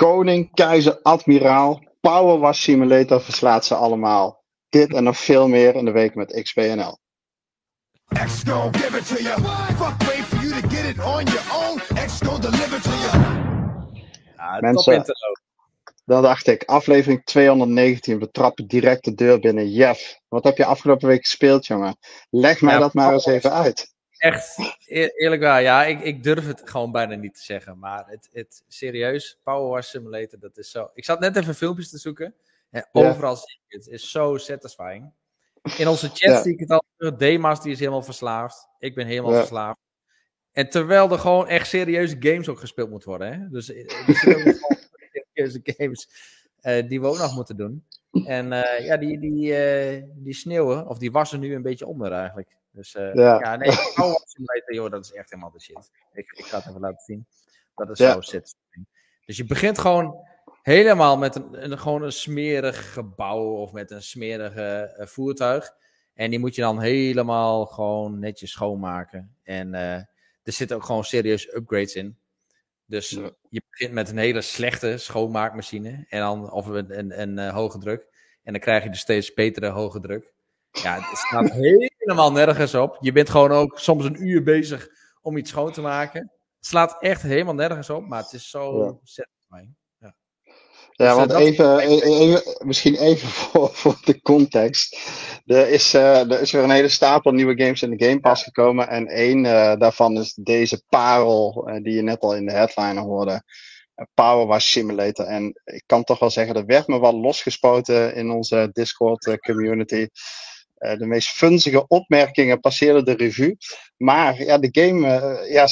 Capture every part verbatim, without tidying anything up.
Koning, keizer, admiraal, PowerWash Simulator verslaat ze allemaal. Dit en nog veel meer in de week met X B N L. X G O give it to you. Fuck way for you to get it on your own. X G O deliver to you. Ja, mensen, dat dacht ik. Aflevering tweehonderdnegentien. We trappen direct de deur binnen. Jeff, wat heb je afgelopen week gespeeld, jongen? Leg mij ja, dat maar eens even uit. Echt, eerlijk waar. Ja, ik, ik durf het gewoon bijna niet te zeggen. Maar het, het serieus, PowerWash Simulator, dat is zo... Ik zat net even filmpjes te zoeken. En overal ja. zie ik het. Het is zo satisfying. In onze chat ja. zie ik het al. Demas, die is helemaal verslaafd. Ik ben helemaal ja. verslaafd. En terwijl er gewoon echt serieuze games ook gespeeld moet worden. Hè? Dus serieuze games uh, die we ook nog moeten doen. En uh, ja, die, die, uh, die sneeuwen, of die wassen nu een beetje onder eigenlijk. Dus uh, ja. ja, nee, PowerWash Simulator, joh, dat is echt helemaal de shit. Ik, ik ga het even laten zien. Dat is ja. zo zit. Dus je begint gewoon helemaal met een, een, gewoon een smerig gebouw of met een smerige uh, voertuig. En die moet je dan helemaal gewoon netjes schoonmaken. En uh, er zitten ook gewoon serieus upgrades in. Dus ja. je begint met een hele slechte schoonmaakmachine. En dan, of een, een, een uh, hoge druk. En dan krijg je dus steeds betere hoge druk. Ja, het staat helemaal nergens op. Je bent gewoon ook soms een uur bezig om iets schoon te maken. Het slaat echt helemaal nergens op, maar het is zo ja. satisfying. Ja, ja dus, want uh, even, is... even, misschien even voor, voor de context. Er is, uh, er is weer een hele stapel nieuwe games in de Game Pass gekomen. En één uh, daarvan is deze parel uh, die je net al in de headliner hoorde. PowerWash Simulator. En ik kan toch wel zeggen, er werd me wel losgespoten in onze Discord community. Uh, de meest funzige opmerkingen passeerden de revue. Maar ja, de game uh, ja,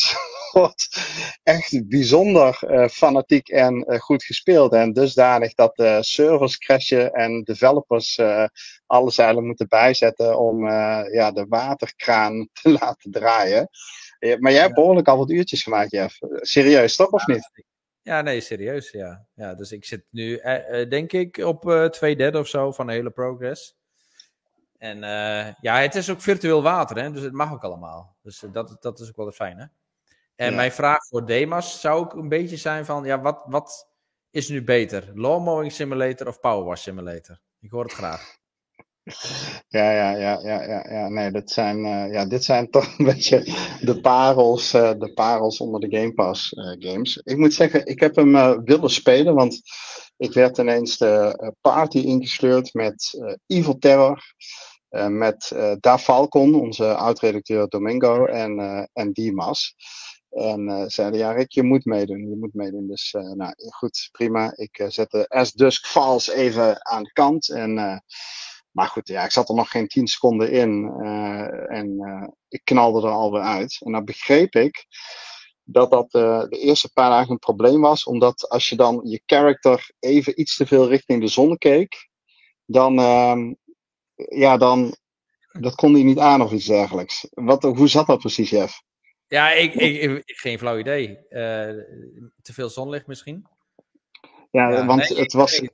wordt echt bijzonder uh, fanatiek en uh, goed gespeeld. En dusdanig dat de servers crashen en developers uh, alles eigenlijk moeten bijzetten om uh, ja, de waterkraan te laten draaien. Uh, maar jij hebt behoorlijk al wat uurtjes gemaakt, Jeff. Serieus, toch of niet? Ja, nee, serieus, ja. ja. Dus ik zit nu, uh, uh, denk ik, op uh, twee derde of zo van de hele progress. En uh, ja, het is ook virtueel water, hè? Dus het mag ook allemaal. Dus uh, dat, dat is ook wel het fijne. En ja. mijn vraag voor Demas zou ook een beetje zijn van, ja, wat, wat is nu beter? Lawn Mowing Simulator of PowerWash Simulator? Ik hoor het graag. Ja, ja, ja, ja, ja, ja. Nee, dat zijn, uh, ja, dit zijn toch een beetje de parels, uh, de parels onder de Game Pass uh, games. Ik moet zeggen, ik heb hem uh, willen spelen, want ik werd ineens de party ingesleurd met uh, Evil Terror, uh, met uh, Da Falcon, onze oud-redacteur Domingo en, uh, en Dimas. En uh, zeiden, ja Rick, je moet meedoen, je moet meedoen. Dus uh, nou, goed, prima. Ik uh, zette As Dusk Falls even aan de kant en... Uh, Maar goed, ja, ik zat er nog geen tien seconden in uh, en uh, ik knalde er alweer uit. En dan begreep ik dat dat uh, de eerste paar dagen een probleem was. Omdat als je dan je character even iets te veel richting de zon keek, dan, uh, ja, dan, dat kon hij niet aan of iets dergelijks. Wat, hoe zat dat precies, Jeff? Ja, ik, ik, ik geen flauw idee. Uh, te veel zonlicht misschien? Ja, ja want nee, het was... Ik, ik,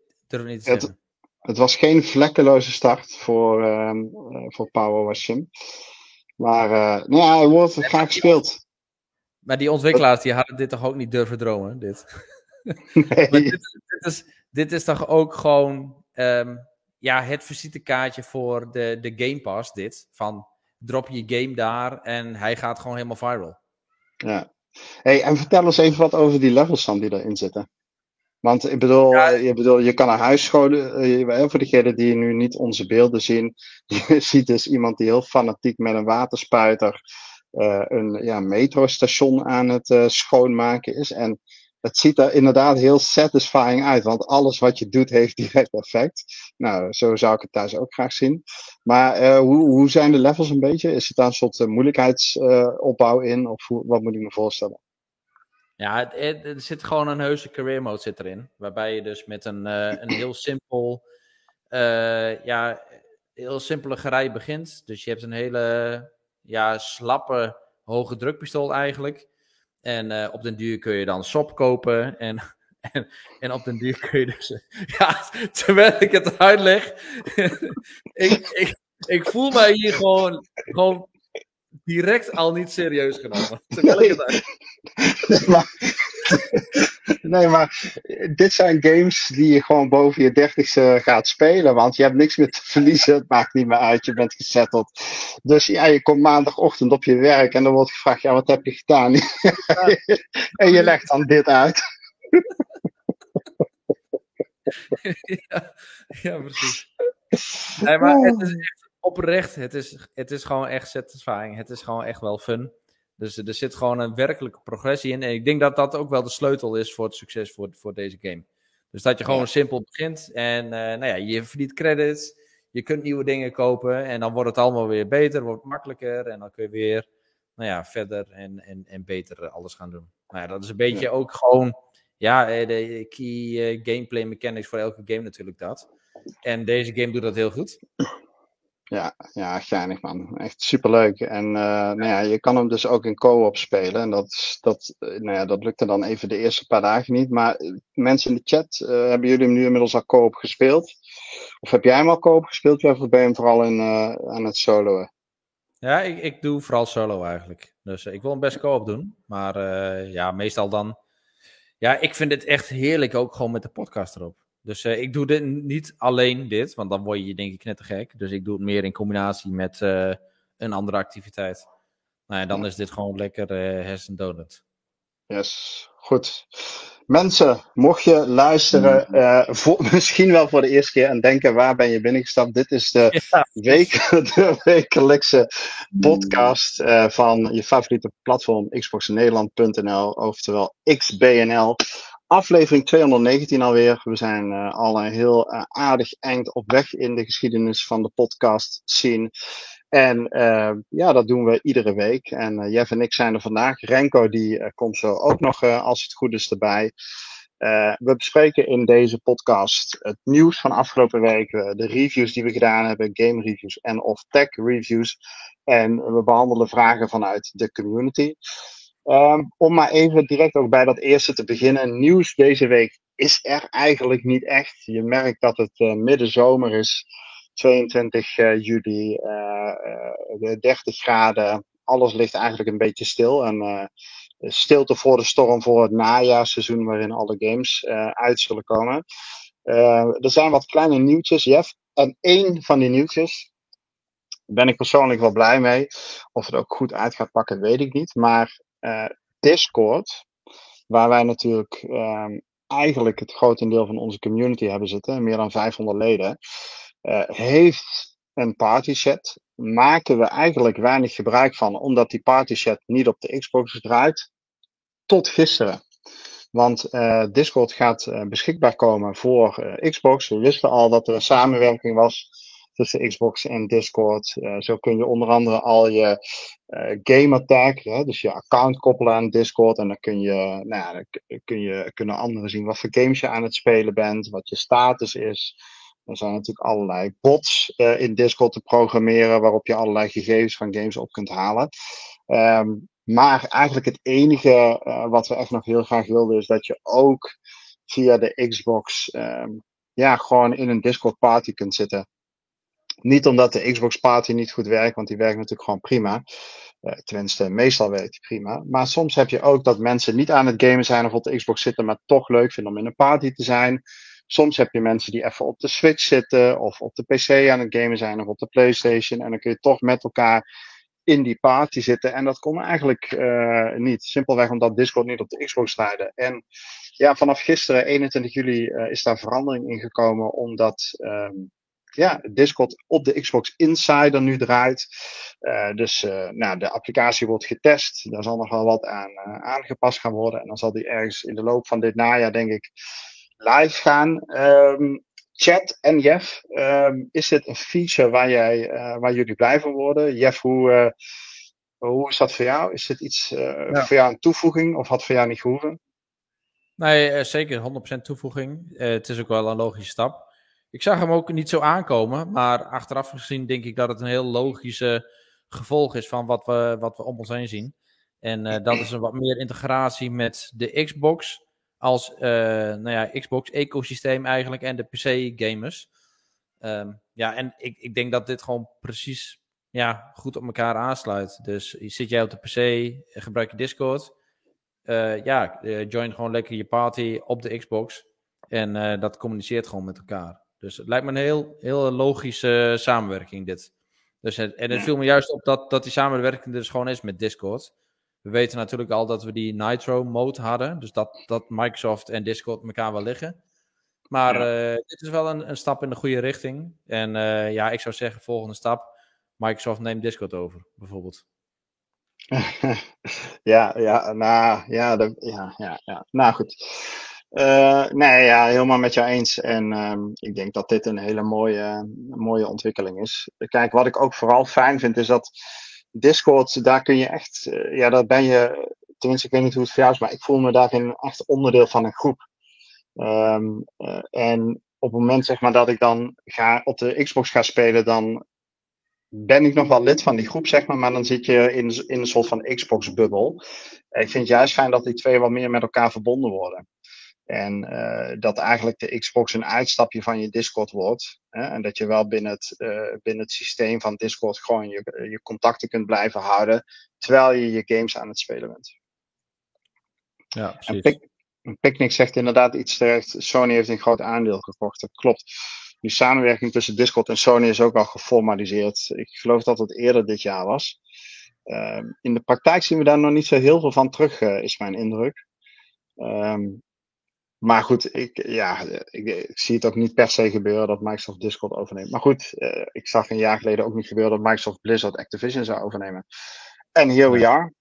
ik durf niet te zeggen. Het was geen vlekkeloze start voor, uh, voor PowerWash Sim. Maar uh, nou ja, hij wordt graag gespeeld. Maar die ontwikkelaars die hadden dit toch ook niet durven dromen? Dit, nee. maar dit, dit, is, dit is toch ook gewoon um, ja, het visitekaartje voor de, de Game Pass. Dit van drop je game daar en hij gaat gewoon helemaal viral. Ja. Hey, en vertel eens even wat over die levels dan die erin zitten. Want ik bedoel, ja. je, bedoel je kan naar huis scholen. Voor degenen die nu niet onze beelden zien. Je ziet dus iemand die heel fanatiek met een waterspuiter uh, een ja, metrostation aan het uh, schoonmaken is. En het ziet er inderdaad heel satisfying uit. Want alles wat je doet heeft direct effect. Nou, zo zou ik het thuis ook graag zien. Maar uh, hoe, hoe zijn de levels een beetje? Is er daar een soort uh, moeilijkheidsopbouw uh, in? Of hoe, wat moet ik me voorstellen? Ja, er zit gewoon een heuse career mode zit erin. Waarbij je dus met een, uh, een heel simpel, uh, ja, heel simpele gerij begint. Dus je hebt een hele ja, slappe, hoge drukpistool eigenlijk. En uh, op den duur kun je dan sop kopen. En, en, en op den duur kun je dus... Ja, terwijl ik het uitleg... ik, ik, ik voel mij hier gewoon... gewoon direct al niet serieus genomen. Terwijl ik het nee, maar, Nee, maar dit zijn games die je gewoon boven je dertigste gaat spelen. Want je hebt niks meer te verliezen. Het maakt niet meer uit. Je bent gezetteld. Dus ja, je komt maandagochtend op je werk. En dan wordt gevraagd, ja, wat heb je gedaan? Ja. En je legt dan dit uit. Ja, ja, precies. Nee, maar het is echt oprecht. Het is, het is gewoon echt satisfying. Het is gewoon echt wel fun. Dus er zit gewoon een werkelijke progressie in. En ik denk dat dat ook wel de sleutel is voor het succes voor, voor deze game. Dus dat je gewoon ja. simpel begint. En uh, nou ja, je verdient credits. Je kunt nieuwe dingen kopen. En dan wordt het allemaal weer beter. Wordt makkelijker. En dan kun je weer nou ja, verder en, en, en beter alles gaan doen. Nou ja, dat is een beetje ja. ook gewoon... Ja, de key gameplay mechanics voor elke game natuurlijk dat. En deze game doet dat heel goed. Ja, ja, geinig man. Echt superleuk. En uh, nou ja, je kan hem dus ook in co-op spelen. En dat, dat, nou ja, dat lukte dan even de eerste paar dagen niet. Maar mensen in de chat, uh, hebben jullie hem nu inmiddels al co-op gespeeld? Of heb jij hem al co-op gespeeld? Of ben je hem vooral in, uh, aan het soloen? Ja, ik, ik doe vooral solo eigenlijk. Dus uh, ik wil hem best co-op doen. Maar uh, ja, meestal dan... Ja, ik vind het echt heerlijk ook gewoon met de podcast erop. Dus uh, ik doe dit niet alleen dit, want dan word je denk ik net te gek. Dus ik doe het meer in combinatie met uh, een andere activiteit. Nou ja, dan is dit gewoon lekker uh, hersendonut. Yes, goed. Mensen, mocht je luisteren, uh, voor, misschien wel voor de eerste keer en denken, waar ben je binnengestapt? Dit is de, ja. week, de wekelijkse podcast uh, van je favoriete platform Xbox Nederland punt n l, oftewel X B N L. Aflevering tweehonderdnegentien alweer. We zijn uh, al een heel uh, aardig eind op weg in de geschiedenis van de podcast scene. En uh, ja, dat doen we iedere week. En uh, Jeff en ik zijn er vandaag. Renko die uh, komt zo ook nog, uh, als het goed is, erbij. Uh, we bespreken in deze podcast het nieuws van afgelopen week. Uh, de reviews die we gedaan hebben. Game reviews en of tech reviews. En we behandelen vragen vanuit de community. Um, om maar even direct ook bij dat eerste te beginnen. Nieuws deze week is er eigenlijk niet echt. Je merkt dat het uh, midden zomer is. tweeëntwintig juli, uh, uh, dertig graden, alles ligt eigenlijk een beetje stil. En uh, stilte voor de storm voor het najaarsseizoen waarin alle games uh, uit zullen komen. Uh, er zijn wat kleine nieuwtjes, Jeff. En één van die nieuwtjes ben ik persoonlijk wel blij mee. Of het ook goed uit gaat pakken, weet ik niet. Maar uh, Discord, waar wij natuurlijk um, eigenlijk het grotendeel van onze community hebben zitten, meer dan vijfhonderd leden... Uh, heeft een partychat, maken we eigenlijk weinig gebruik van, omdat die partychat niet op de Xbox draait, tot gisteren. Want uh, Discord gaat uh, beschikbaar komen voor uh, Xbox. We wisten al dat er een samenwerking was tussen Xbox en Discord. Uh, zo kun je onder andere al je uh, gamertag, hè, dus je account koppelen aan Discord. En dan kun je, nou ja, dan kun je, kunnen anderen zien wat voor games je aan het spelen bent, wat je status is. Er zijn natuurlijk allerlei bots uh, in Discord te programmeren, waarop je allerlei gegevens van games op kunt halen. Um, maar eigenlijk het enige uh, wat we echt nog heel graag wilden, is dat je ook via de Xbox um, ja, gewoon in een Discord party kunt zitten. Niet omdat de Xbox party niet goed werkt, want die werkt natuurlijk gewoon prima. Uh, tenminste, meestal werkt die prima. Maar soms heb je ook dat mensen niet aan het gamen zijn of op de Xbox zitten, maar toch leuk vinden om in een party te zijn. Soms heb je mensen die even op de Switch zitten of op de P C aan het gamen zijn of op de PlayStation. En dan kun je toch met elkaar in die party zitten. En dat kon eigenlijk uh, niet. Simpelweg omdat Discord niet op de Xbox draaide. En ja, vanaf gisteren, eenentwintig juli, uh, is daar verandering in gekomen. Omdat um, ja, Discord op de Xbox Insider nu draait. Uh, dus uh, nou, de applicatie wordt getest. Daar zal nog wel wat aan uh, aangepast gaan worden. En dan zal die ergens in de loop van dit najaar, denk ik, live gaan. Um, chat en Jeff, um, is dit een feature waar, jij, uh, waar jullie blij van worden? Jeff, hoe, uh, hoe is dat voor jou? Is dit iets uh, ja. voor jou een toevoeging of had voor jou niet gehoeven? Nee, uh, zeker honderd procent toevoeging. Uh, het is ook wel een logische stap. Ik zag hem ook niet zo aankomen, maar achteraf gezien denk ik dat het een heel logische gevolg is van wat we, wat we om ons heen zien. En uh, dat is een wat meer integratie met de Xbox als uh, nou ja, Xbox-ecosysteem eigenlijk en de P C-gamers. Um, ja, en ik, ik denk dat dit gewoon precies ja, goed op elkaar aansluit. Dus zit jij op de P C, gebruik je Discord. Uh, uh, ja, uh, join gewoon lekker je party op de Xbox. En uh, dat communiceert gewoon met elkaar. Dus het lijkt me een heel, heel logische samenwerking dit. Dus het, en het viel me juist op dat, dat die samenwerking dus gewoon is met Discord. We weten natuurlijk al dat we die Nitro mode hadden. Dus dat, dat Microsoft en Discord elkaar wel liggen. Maar ja. uh, dit is wel een, een stap in de goede richting. En uh, ja, ik zou zeggen, volgende stap. Microsoft neemt Discord over, bijvoorbeeld. ja, ja, nou, ja, de, ja, ja, ja, nou goed. Uh, nee, ja, helemaal met jou eens. En um, ik denk dat dit een hele mooie, mooie ontwikkeling is. Kijk, wat ik ook vooral fijn vind, is dat Discord, daar kun je echt... Uh, ja, daar ben je... Tenminste, ik weet niet hoe het voor jou is, maar ik voel me daarin echt onderdeel van een groep. Um, uh, en op het moment, zeg maar, dat ik dan ga op de Xbox ga spelen, dan ben ik nog wel lid van die groep, zeg maar, maar dan zit je in, in een soort van Xbox-bubbel. Ik vind het juist fijn dat die twee wat meer met elkaar verbonden worden. En uh, dat eigenlijk de Xbox een uitstapje van je Discord wordt. Hè? En dat je wel binnen het, uh, binnen het systeem van Discord gewoon je, je contacten kunt blijven houden, terwijl je je games aan het spelen bent. Ja, precies. En Pic- Picnic zegt inderdaad iets terecht. Sony heeft een groot aandeel gekocht, dat klopt. Die samenwerking tussen Discord en Sony is ook al geformaliseerd. Ik geloof dat het eerder dit jaar was. Uh, in de praktijk zien we daar nog niet zo heel veel van terug, uh, is mijn indruk. Um, maar goed, ik, ja, ik, ik zie het ook niet per se gebeuren dat Microsoft Discord overneemt. Maar goed, uh, ik zag een jaar geleden ook niet gebeuren dat Microsoft Blizzard Activision zou overnemen. En here we are.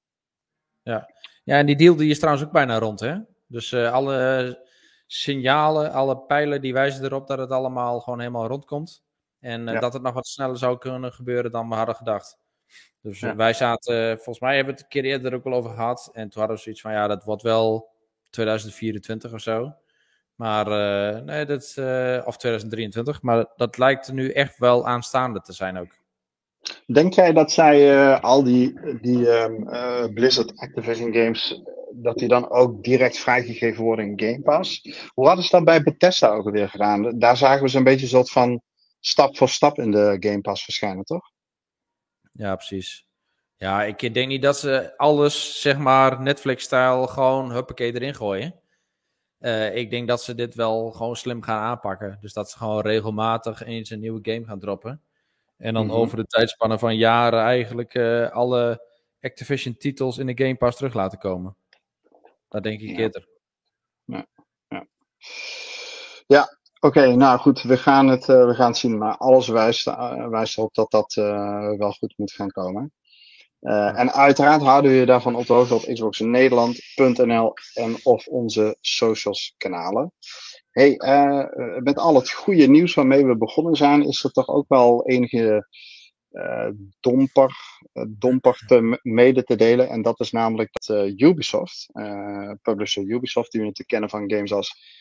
Ja, ja, en die deal die is trouwens ook bijna rond, hè? Dus uh, alle... Uh... signalen, alle pijlen die wijzen erop dat het allemaal gewoon helemaal rondkomt. En uh, ja. dat het nog wat sneller zou kunnen gebeuren dan we hadden gedacht. Dus ja. wij zaten, uh, volgens mij hebben we het een keer eerder ook al over gehad. En toen hadden we zoiets van, ja, dat wordt wel twintig vierentwintig of zo. Maar, uh, nee, dat, uh, of twintig drieëntwintig. Maar dat lijkt nu echt wel aanstaande te zijn ook. Denk jij dat zij uh, al die, die um, uh, Blizzard Activision games, dat die dan ook direct vrijgegeven worden in Game Pass? Hoe hadden ze dat bij Bethesda ook weer gedaan? Daar zagen we ze een beetje een soort van stap voor stap in de Game Pass verschijnen, toch? Ja, precies. Ja, ik denk niet dat ze alles, zeg maar, Netflix-stijl gewoon huppakee erin gooien. Uh, ik denk dat ze dit wel gewoon slim gaan aanpakken. Dus dat ze gewoon regelmatig eens een nieuwe game gaan droppen. En dan mm-hmm. over de tijdspannen van jaren eigenlijk uh, alle Activision-titels in de Game Pass terug laten komen. Dat denk ik eerder. Ja, ja. ja oké. Okay, nou goed, we gaan het, uh, we gaan het zien. Maar alles wijst, uh, wijst erop dat dat uh, wel goed moet gaan komen. Uh, ja. En uiteraard houden we je daarvan op de hoogte op xbox in nederland punt n l en of onze socials kanalen. Hey, uh, met al het goede nieuws waarmee we begonnen zijn, is er toch ook wel enige uh, domper, uh, domper te mede te delen. En dat is namelijk dat uh, Ubisoft, uh, publisher Ubisoft, die we natuurlijk kennen van games als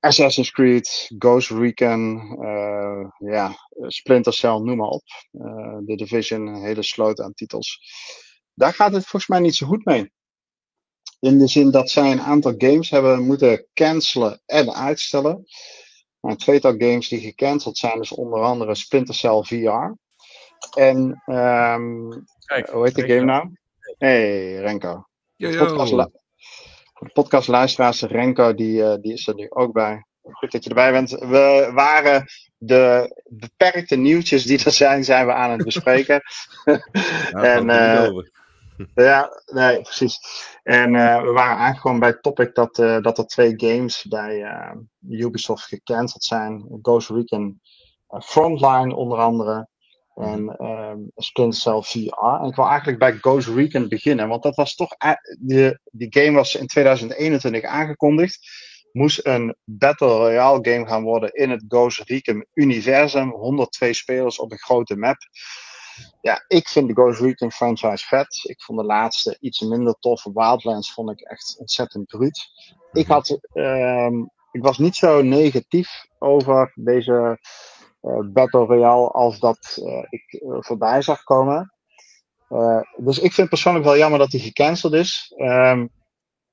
Assassin's Creed, Ghost Recon, uh, ja, Splinter Cell, noem maar op. Uh, The Division, een hele sloot aan titels. Daar gaat het volgens mij niet zo goed mee. In de zin dat zij een aantal games hebben moeten cancelen en uitstellen. Een tweetal games die gecanceld zijn is dus onder andere Splinter Cell V R. En um, Kijk, hoe heet de game nou? Hey Renko. Podcastlu- Podcastluisteraars Renko die, uh, die is er nu ook bij. Goed dat je erbij bent. We waren de beperkte nieuwtjes die er zijn, zijn we aan het bespreken. nou, en uh, Ja, nee, precies. En uh, we waren eigenlijk gewoon bij het topic dat, uh, dat er twee games bij uh, Ubisoft gecanceld zijn. Ghost Recon uh, Frontline onder andere. En uh, Splinter Cell V R. En ik wil eigenlijk bij Ghost Recon beginnen. Want dat was toch... Uh, die, die game was in tweeduizend eenentwintig aangekondigd. Moest een Battle Royale game gaan worden in het Ghost Recon universum. honderdtwee spelers op een grote map. Ja, ik vind de Ghost Recon franchise vet. Ik vond de laatste iets minder tof. Wildlands vond ik echt ontzettend bruut. Ik had, um, ik was niet zo negatief over deze uh, Battle Royale als dat uh, ik uh, voorbij zag komen. Uh, dus ik vind persoonlijk wel jammer dat die gecanceld is. Um,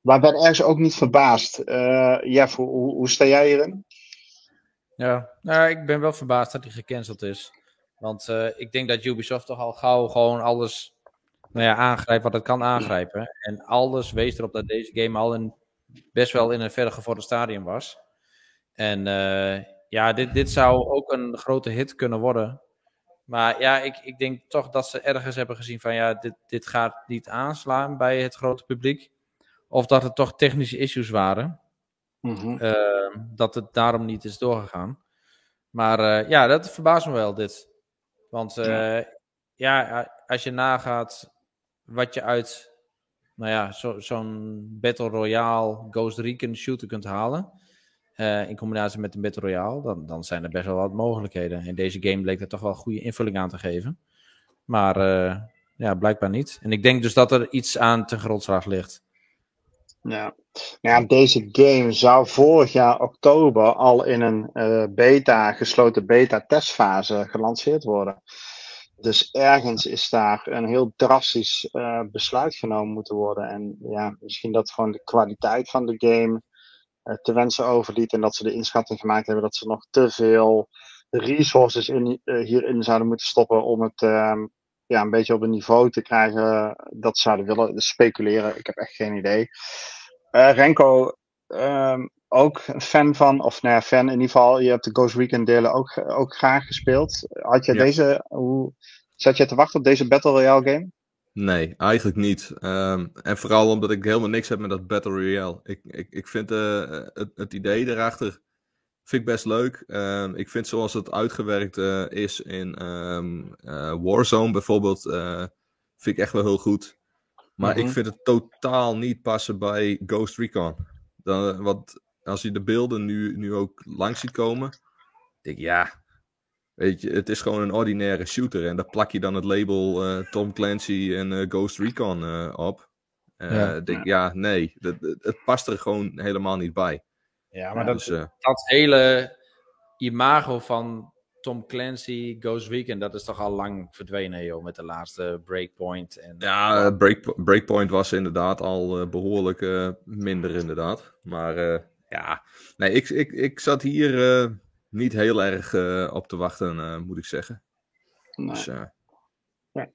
maar ben ergens ook niet verbaasd. Uh, Jeff, hoe, hoe, hoe sta jij hierin? Ja, nou, ik ben wel verbaasd dat die gecanceld is. Want uh, ik denk dat Ubisoft toch al gauw gewoon alles nou ja, aangrijpt wat het kan aangrijpen. En alles wees erop dat deze game al een, best wel in een verder gevorderd stadium was. En uh, ja, dit, dit zou ook een grote hit kunnen worden. Maar ja, ik, ik denk toch dat ze ergens hebben gezien van ja, dit, dit gaat niet aanslaan bij het grote publiek. Of dat het toch technische issues waren. Mm-hmm. Uh, dat het daarom niet is doorgegaan. Maar uh, ja, dat verbaast me wel, dit. Want uh, ja, als je nagaat wat je uit nou ja, zo, zo'n Battle Royale Ghost Recon shooter kunt halen, uh, in combinatie met een Battle Royale, dan, dan zijn er best wel wat mogelijkheden. En deze game leek er toch wel goede invulling aan te geven. Maar uh, ja, blijkbaar niet. En ik denk dus dat er iets aan ten grondslag ligt. Ja. Ja, deze game zou vorig jaar oktober al in een uh, beta, gesloten beta-testfase gelanceerd worden. Dus ergens is daar een heel drastisch uh, besluit genomen moeten worden. En ja, misschien dat gewoon de kwaliteit van de game uh, te wensen overliet. En dat ze de inschatting gemaakt hebben dat ze nog te veel resources in, uh, hierin zouden moeten stoppen om het... Uh, Ja, een beetje op een niveau te krijgen dat ze zouden willen speculeren. Ik heb echt geen idee. Uh, Renko, um, ook een fan van, of nou ja, fan in ieder geval. Je hebt de Ghost Recon delen ook, ook graag gespeeld. Had je ja. deze, hoe zat je te wachten op deze Battle Royale game? Nee, eigenlijk niet. Um, en vooral omdat ik helemaal niks heb met dat Battle Royale. Ik, ik, ik vind uh, het, het idee daarachter... Vind ik best leuk. Uh, ik vind zoals het uitgewerkt uh, is in um, uh, Warzone bijvoorbeeld. Uh, vind ik echt wel heel goed. Maar mm-hmm. ik vind het totaal niet passen bij Ghost Recon. Dan, wat, als je de beelden nu, nu ook langs ziet komen. Denk ik, ja. Weet je, het is gewoon een ordinaire shooter. En daar plak je dan het label uh, Tom Clancy en uh, Ghost Recon uh, op. Uh, ja. Denk ja, nee. Dat, het past er gewoon helemaal niet bij. Ja, maar ja, dat, dus, uh... dat hele imago van Tom Clancy, Ghost Recon, dat is toch al lang verdwenen, joh, met de laatste Breakpoint. En... Ja, break, Breakpoint was inderdaad al uh, behoorlijk uh, minder, inderdaad. Maar uh, ja, nee, ik, ik, ik zat hier uh, niet heel erg uh, op te wachten, uh, moet ik zeggen. Nee. Dus, uh... ja.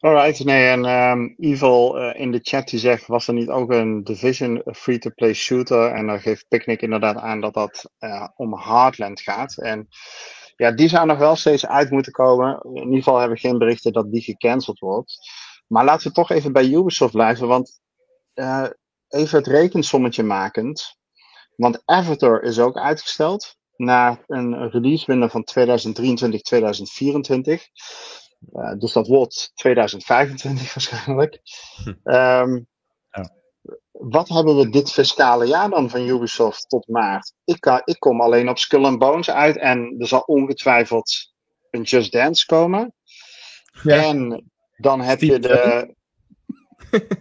Alright, nee, en um, Evil uh, in de chat die zegt, was er niet ook een Division free-to-play shooter? En dan geeft Picnic inderdaad aan dat dat uh, om Heartland gaat. En ja, die zou nog wel steeds uit moeten komen. In ieder geval hebben we geen berichten dat die gecanceld wordt. Maar laten we toch even bij Ubisoft blijven, want uh, even het rekensommetje makend. Want Avatar is ook uitgesteld na een release window van tweeduizend drieëntwintig tweeduizend vierentwintig. Uh, dus dat wordt tweeduizend vijfentwintig waarschijnlijk. Um, ja. Wat hebben we dit fiscale jaar dan van Ubisoft tot maart? Ik, kan, ik kom alleen op Skull and Bones uit. En er zal ongetwijfeld een Just Dance komen. Ja. En dan heb Steep je de...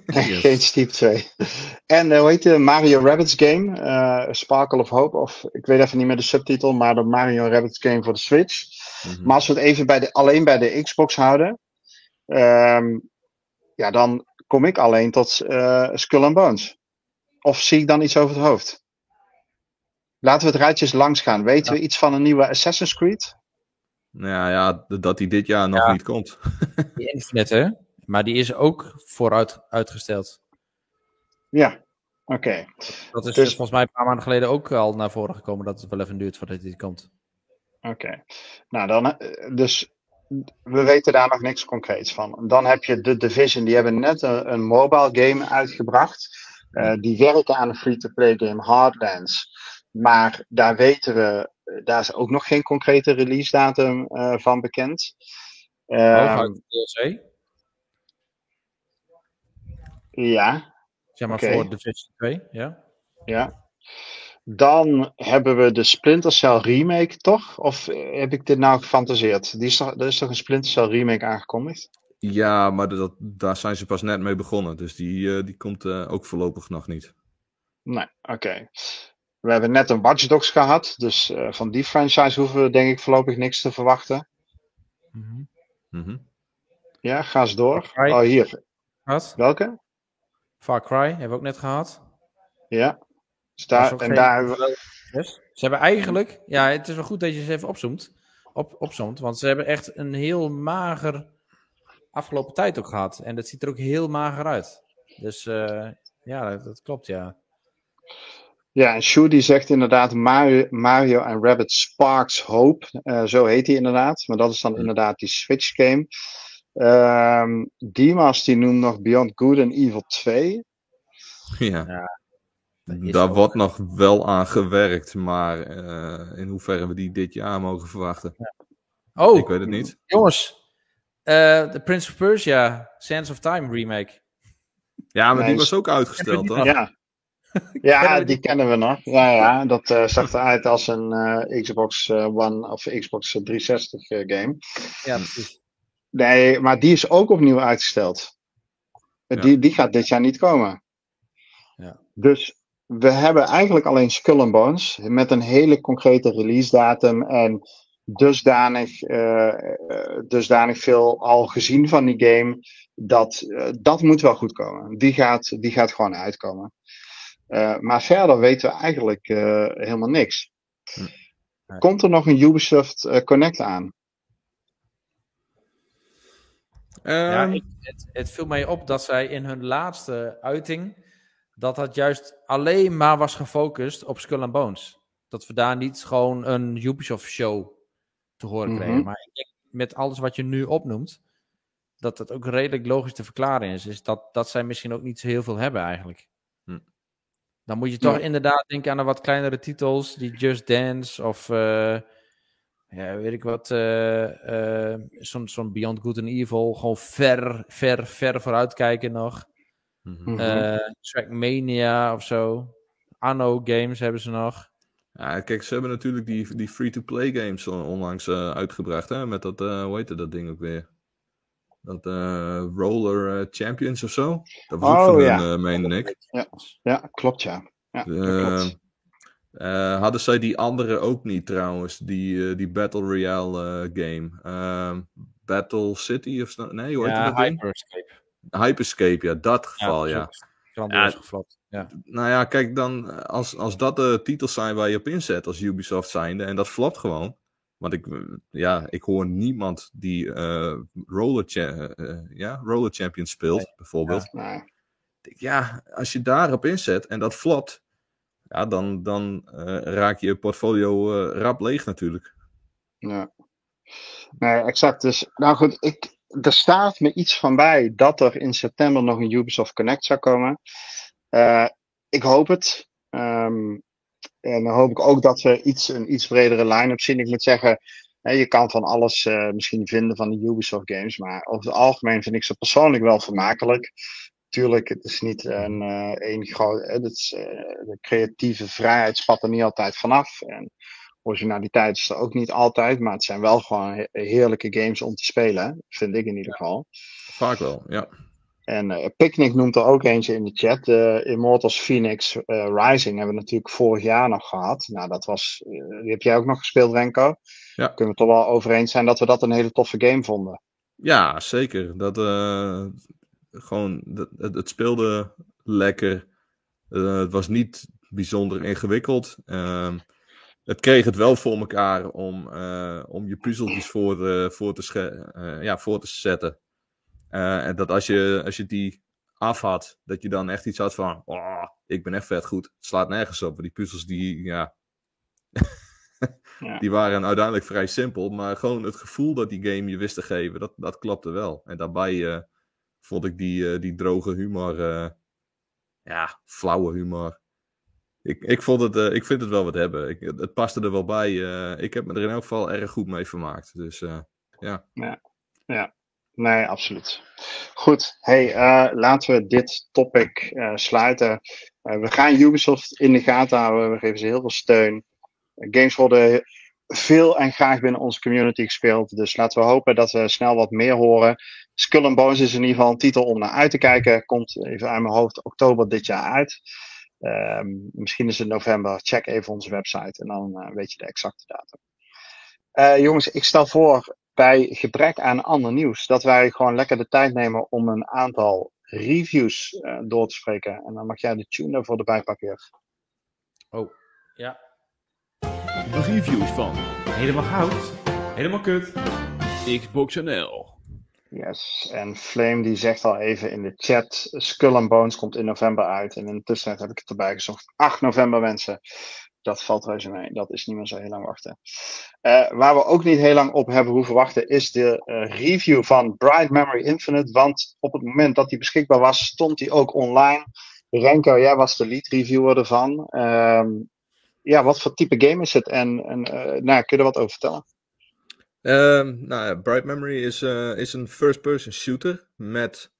nee, yes. Geen Steep twee. En uh, hoe heet de Mario Rabbids game? Uh, Sparkle of Hope. Of, ik weet even niet meer de subtitel. Maar de Mario Rabbids game voor de Switch. Mm-hmm. Maar als we het even bij de, alleen bij de Xbox houden, um, ja, dan kom ik alleen tot uh, Skull and Bones. Of zie ik dan iets over het hoofd? Laten we het rijtjes langs gaan. Weten ja. we iets van een nieuwe Assassin's Creed? Nou ja, dat die dit jaar nog ja. niet komt. Die Infinite, hè? Maar die is ook vooruit uitgesteld. Ja, oké. Okay. Dat is dus... volgens mij een paar maanden geleden ook al naar voren gekomen dat het wel even duurt voordat dit komt. Oké, okay. Nou dan, dus we weten daar nog niks concreets van. Dan heb je The Division, die hebben net een, een mobile game uitgebracht. Uh, die werken aan een free-to-play game, Heartlands. Maar daar weten we, daar is ook nog geen concrete release datum uh, van bekend. Uh, oh, D L C? Ja. Zeg maar okay. Voor Division twee, ja. Ja. Dan hebben we de Splinter Cell remake, toch? Of heb ik dit nou gefantaseerd? Die is toch, er is toch een Splinter Cell remake aangekondigd? Ja, maar dat, daar zijn ze pas net mee begonnen. Dus die, uh, die komt uh, ook voorlopig nog niet. Nee, oké. Okay. We hebben net een Watch Dogs gehad. Dus uh, van die franchise hoeven we denk ik voorlopig niks te verwachten. Mm-hmm. Mm-hmm. Ja, ga eens door. Oh, hier. Wat? Welke? Far Cry, hebben we ook net gehad. Ja. Dus daar, en geen... daar hebben we... yes. Ze hebben eigenlijk... Ja, het is wel goed dat je ze even opzoomt. Op, opzoomt want ze hebben echt een heel mager afgelopen tijd ook gehad. En dat ziet er ook heel mager uit. Dus uh, ja, dat, dat klopt, ja. Ja, en Shu die zegt inderdaad Mario, Mario and Rabbids Sparks Hope. Uh, zo heet hij inderdaad. Maar dat is dan ja. inderdaad die Switch game. Um, Dimas die noemt nog Beyond Good and Evil twee. Ja, ja daar wordt een... nog wel aan gewerkt. Maar uh, in hoeverre we die dit jaar mogen verwachten. Ja. Oh, ik weet het niet. Jongens, uh, The Prince of Persia, Sands of Time remake. Ja, maar nee, die was ook uitgesteld, toch? Ja. Ja, die kennen we nog. Ja, ja, dat uh, zag eruit als een uh, Xbox uh, One of Xbox driehonderdzestig uh, game. Ja, precies. Nee, maar die is ook opnieuw uitgesteld. Ja. Die, die gaat dit jaar niet komen. Ja. Dus we hebben eigenlijk alleen Skull and Bones met een hele concrete release datum en dusdanig, uh, dusdanig veel al gezien van die game, dat, uh, dat moet wel goed komen. Die gaat, die gaat gewoon uitkomen. Uh, maar verder weten we eigenlijk uh, helemaal niks. Hm. Komt er nog een Ubisoft uh, Connect aan? Um... Ja, ik, het, het viel mij op dat zij in hun laatste uiting dat dat juist alleen maar was gefocust op Skull and Bones. Dat we daar niet gewoon een Ubisoft show te horen mm-hmm. kregen. Maar ik denk met alles wat je nu opnoemt, dat dat ook redelijk logisch te verklaren is. Is dat, dat zij misschien ook niet zo heel veel hebben eigenlijk. Hm. Dan moet je toch ja. inderdaad denken aan de wat kleinere titels. Die Just Dance of... Uh, ja, weet ik wat. Uh, uh, zo'n, zo'n Beyond Good and Evil. Gewoon ver, ver, ver vooruitkijken nog. Mm-hmm. Uh, Trackmania of zo. Anno games hebben ze nog. Ja, kijk, ze hebben natuurlijk die, die free-to-play games onlangs uh, uitgebracht. Hè? Met dat, uh, hoe heette dat ding ook weer? Dat uh, Roller uh, Champions of zo. Dat was oh, ook van ja. hun, uh, meende ik. Ja, ja klopt ja. ja uh, klopt. Uh, hadden zij die andere ook niet trouwens? Die, uh, die Battle Royale uh, game. Uh, Battle City of zo? Nee, hoe heet ja, dat ding? Hyperscape. Hyperscape, ja, dat geval ja. ja. ja geflapt. Ja. Nou ja, kijk dan, als, als dat de titels zijn waar je op inzet als Ubisoft zijnde, en dat flopt gewoon. Want ik, ja, ik hoor niemand die uh, Roller, cha- uh, ja, Roller Champions speelt, nee, bijvoorbeeld. Ja, nee. ja, als je daarop inzet en dat flopt, ja, dan, dan uh, raak je portfolio uh, rap leeg natuurlijk. Ja, nee, exact. Dus, nou goed, ik, er staat me iets van bij dat er in september nog een Ubisoft Connect zou komen. Uh, ik hoop het. Um, en dan hoop ik ook dat we iets, een iets bredere line-up zien. Ik moet zeggen, hè, je kan van alles uh, misschien vinden van de Ubisoft games. Maar over het algemeen vind ik ze persoonlijk wel vermakelijk. Tuurlijk, het is niet een, uh, een groot... Uh, de creatieve vrijheid spat er niet altijd vanaf. En originaliteit is er ook niet altijd. Maar het zijn wel gewoon heerlijke games om te spelen. Vind ik in ieder geval. Vaak wel, ja. En uh, Picnic noemt er ook eentje in de chat. Uh, Immortals Phoenix uh, Rising hebben we natuurlijk vorig jaar nog gehad. Nou, dat was... Uh, die heb jij ook nog gespeeld, Renko. Ja. Kunnen we toch wel over eens zijn dat we dat een hele toffe game vonden. Ja, zeker. Dat uh, gewoon... Dat, het, het speelde lekker. Uh, het was niet bijzonder ingewikkeld. Uh, het kreeg het wel voor elkaar om, uh, om je puzzeltjes voor, uh, voor, te sche- uh, ja, voor te zetten. En uh, dat als je, als je die af had, dat je dan echt iets had van... Oh, ik ben echt vet goed. Het slaat nergens op. Maar die puzzels, die, ja, ja. die waren uiteindelijk vrij simpel. Maar gewoon het gevoel dat die game je wist te geven, dat, dat klapte wel. En daarbij uh, vond ik die, uh, die droge humor... Uh, ja, flauwe humor. Ik, ik, vond het, uh, ik vind het wel wat hebben. Ik, het paste er wel bij. Uh, ik heb me er in elk geval erg goed mee vermaakt. Dus uh, ja. Ja, ja. Nee, absoluut. Goed, hey, uh, laten we dit topic uh, sluiten. Uh, we gaan Ubisoft in de gaten houden. We geven ze heel veel steun. Uh, games worden veel en graag binnen onze community gespeeld. Dus laten we hopen dat we snel wat meer horen. Skull and Bones is in ieder geval een titel om naar uit te kijken. Komt even uit mijn hoofd oktober dit jaar uit. Uh, misschien is het november. Check even onze website en dan uh, weet je de exacte datum. Uh, jongens, ik stel voor... bij gebrek aan ander nieuws, dat wij gewoon lekker de tijd nemen om een aantal reviews uh, door te spreken. En dan mag jij de tune daarvoor erbij pakken, Jeff. Oh, ja. De reviews van Helemaal Goud, Helemaal Kut, Xbox N L. Yes, en Flame die zegt al even in de chat, Skull and Bones komt in november uit. En intussen heb ik het erbij gezocht. acht november mensen, dat valt reuze mee. Dat is niet meer zo heel lang wachten. Uh, waar we ook niet heel lang op hebben hoeven wachten is de uh, review van Bright Memory Infinite. Want op het moment dat die beschikbaar was, stond die ook online. Renko, jij was de lead reviewer ervan. Uh, ja, wat voor type game is het? En, en uh, nou ja, kun je er wat over vertellen? Um, nou ja, Bright Memory is, uh, is een first-person shooter met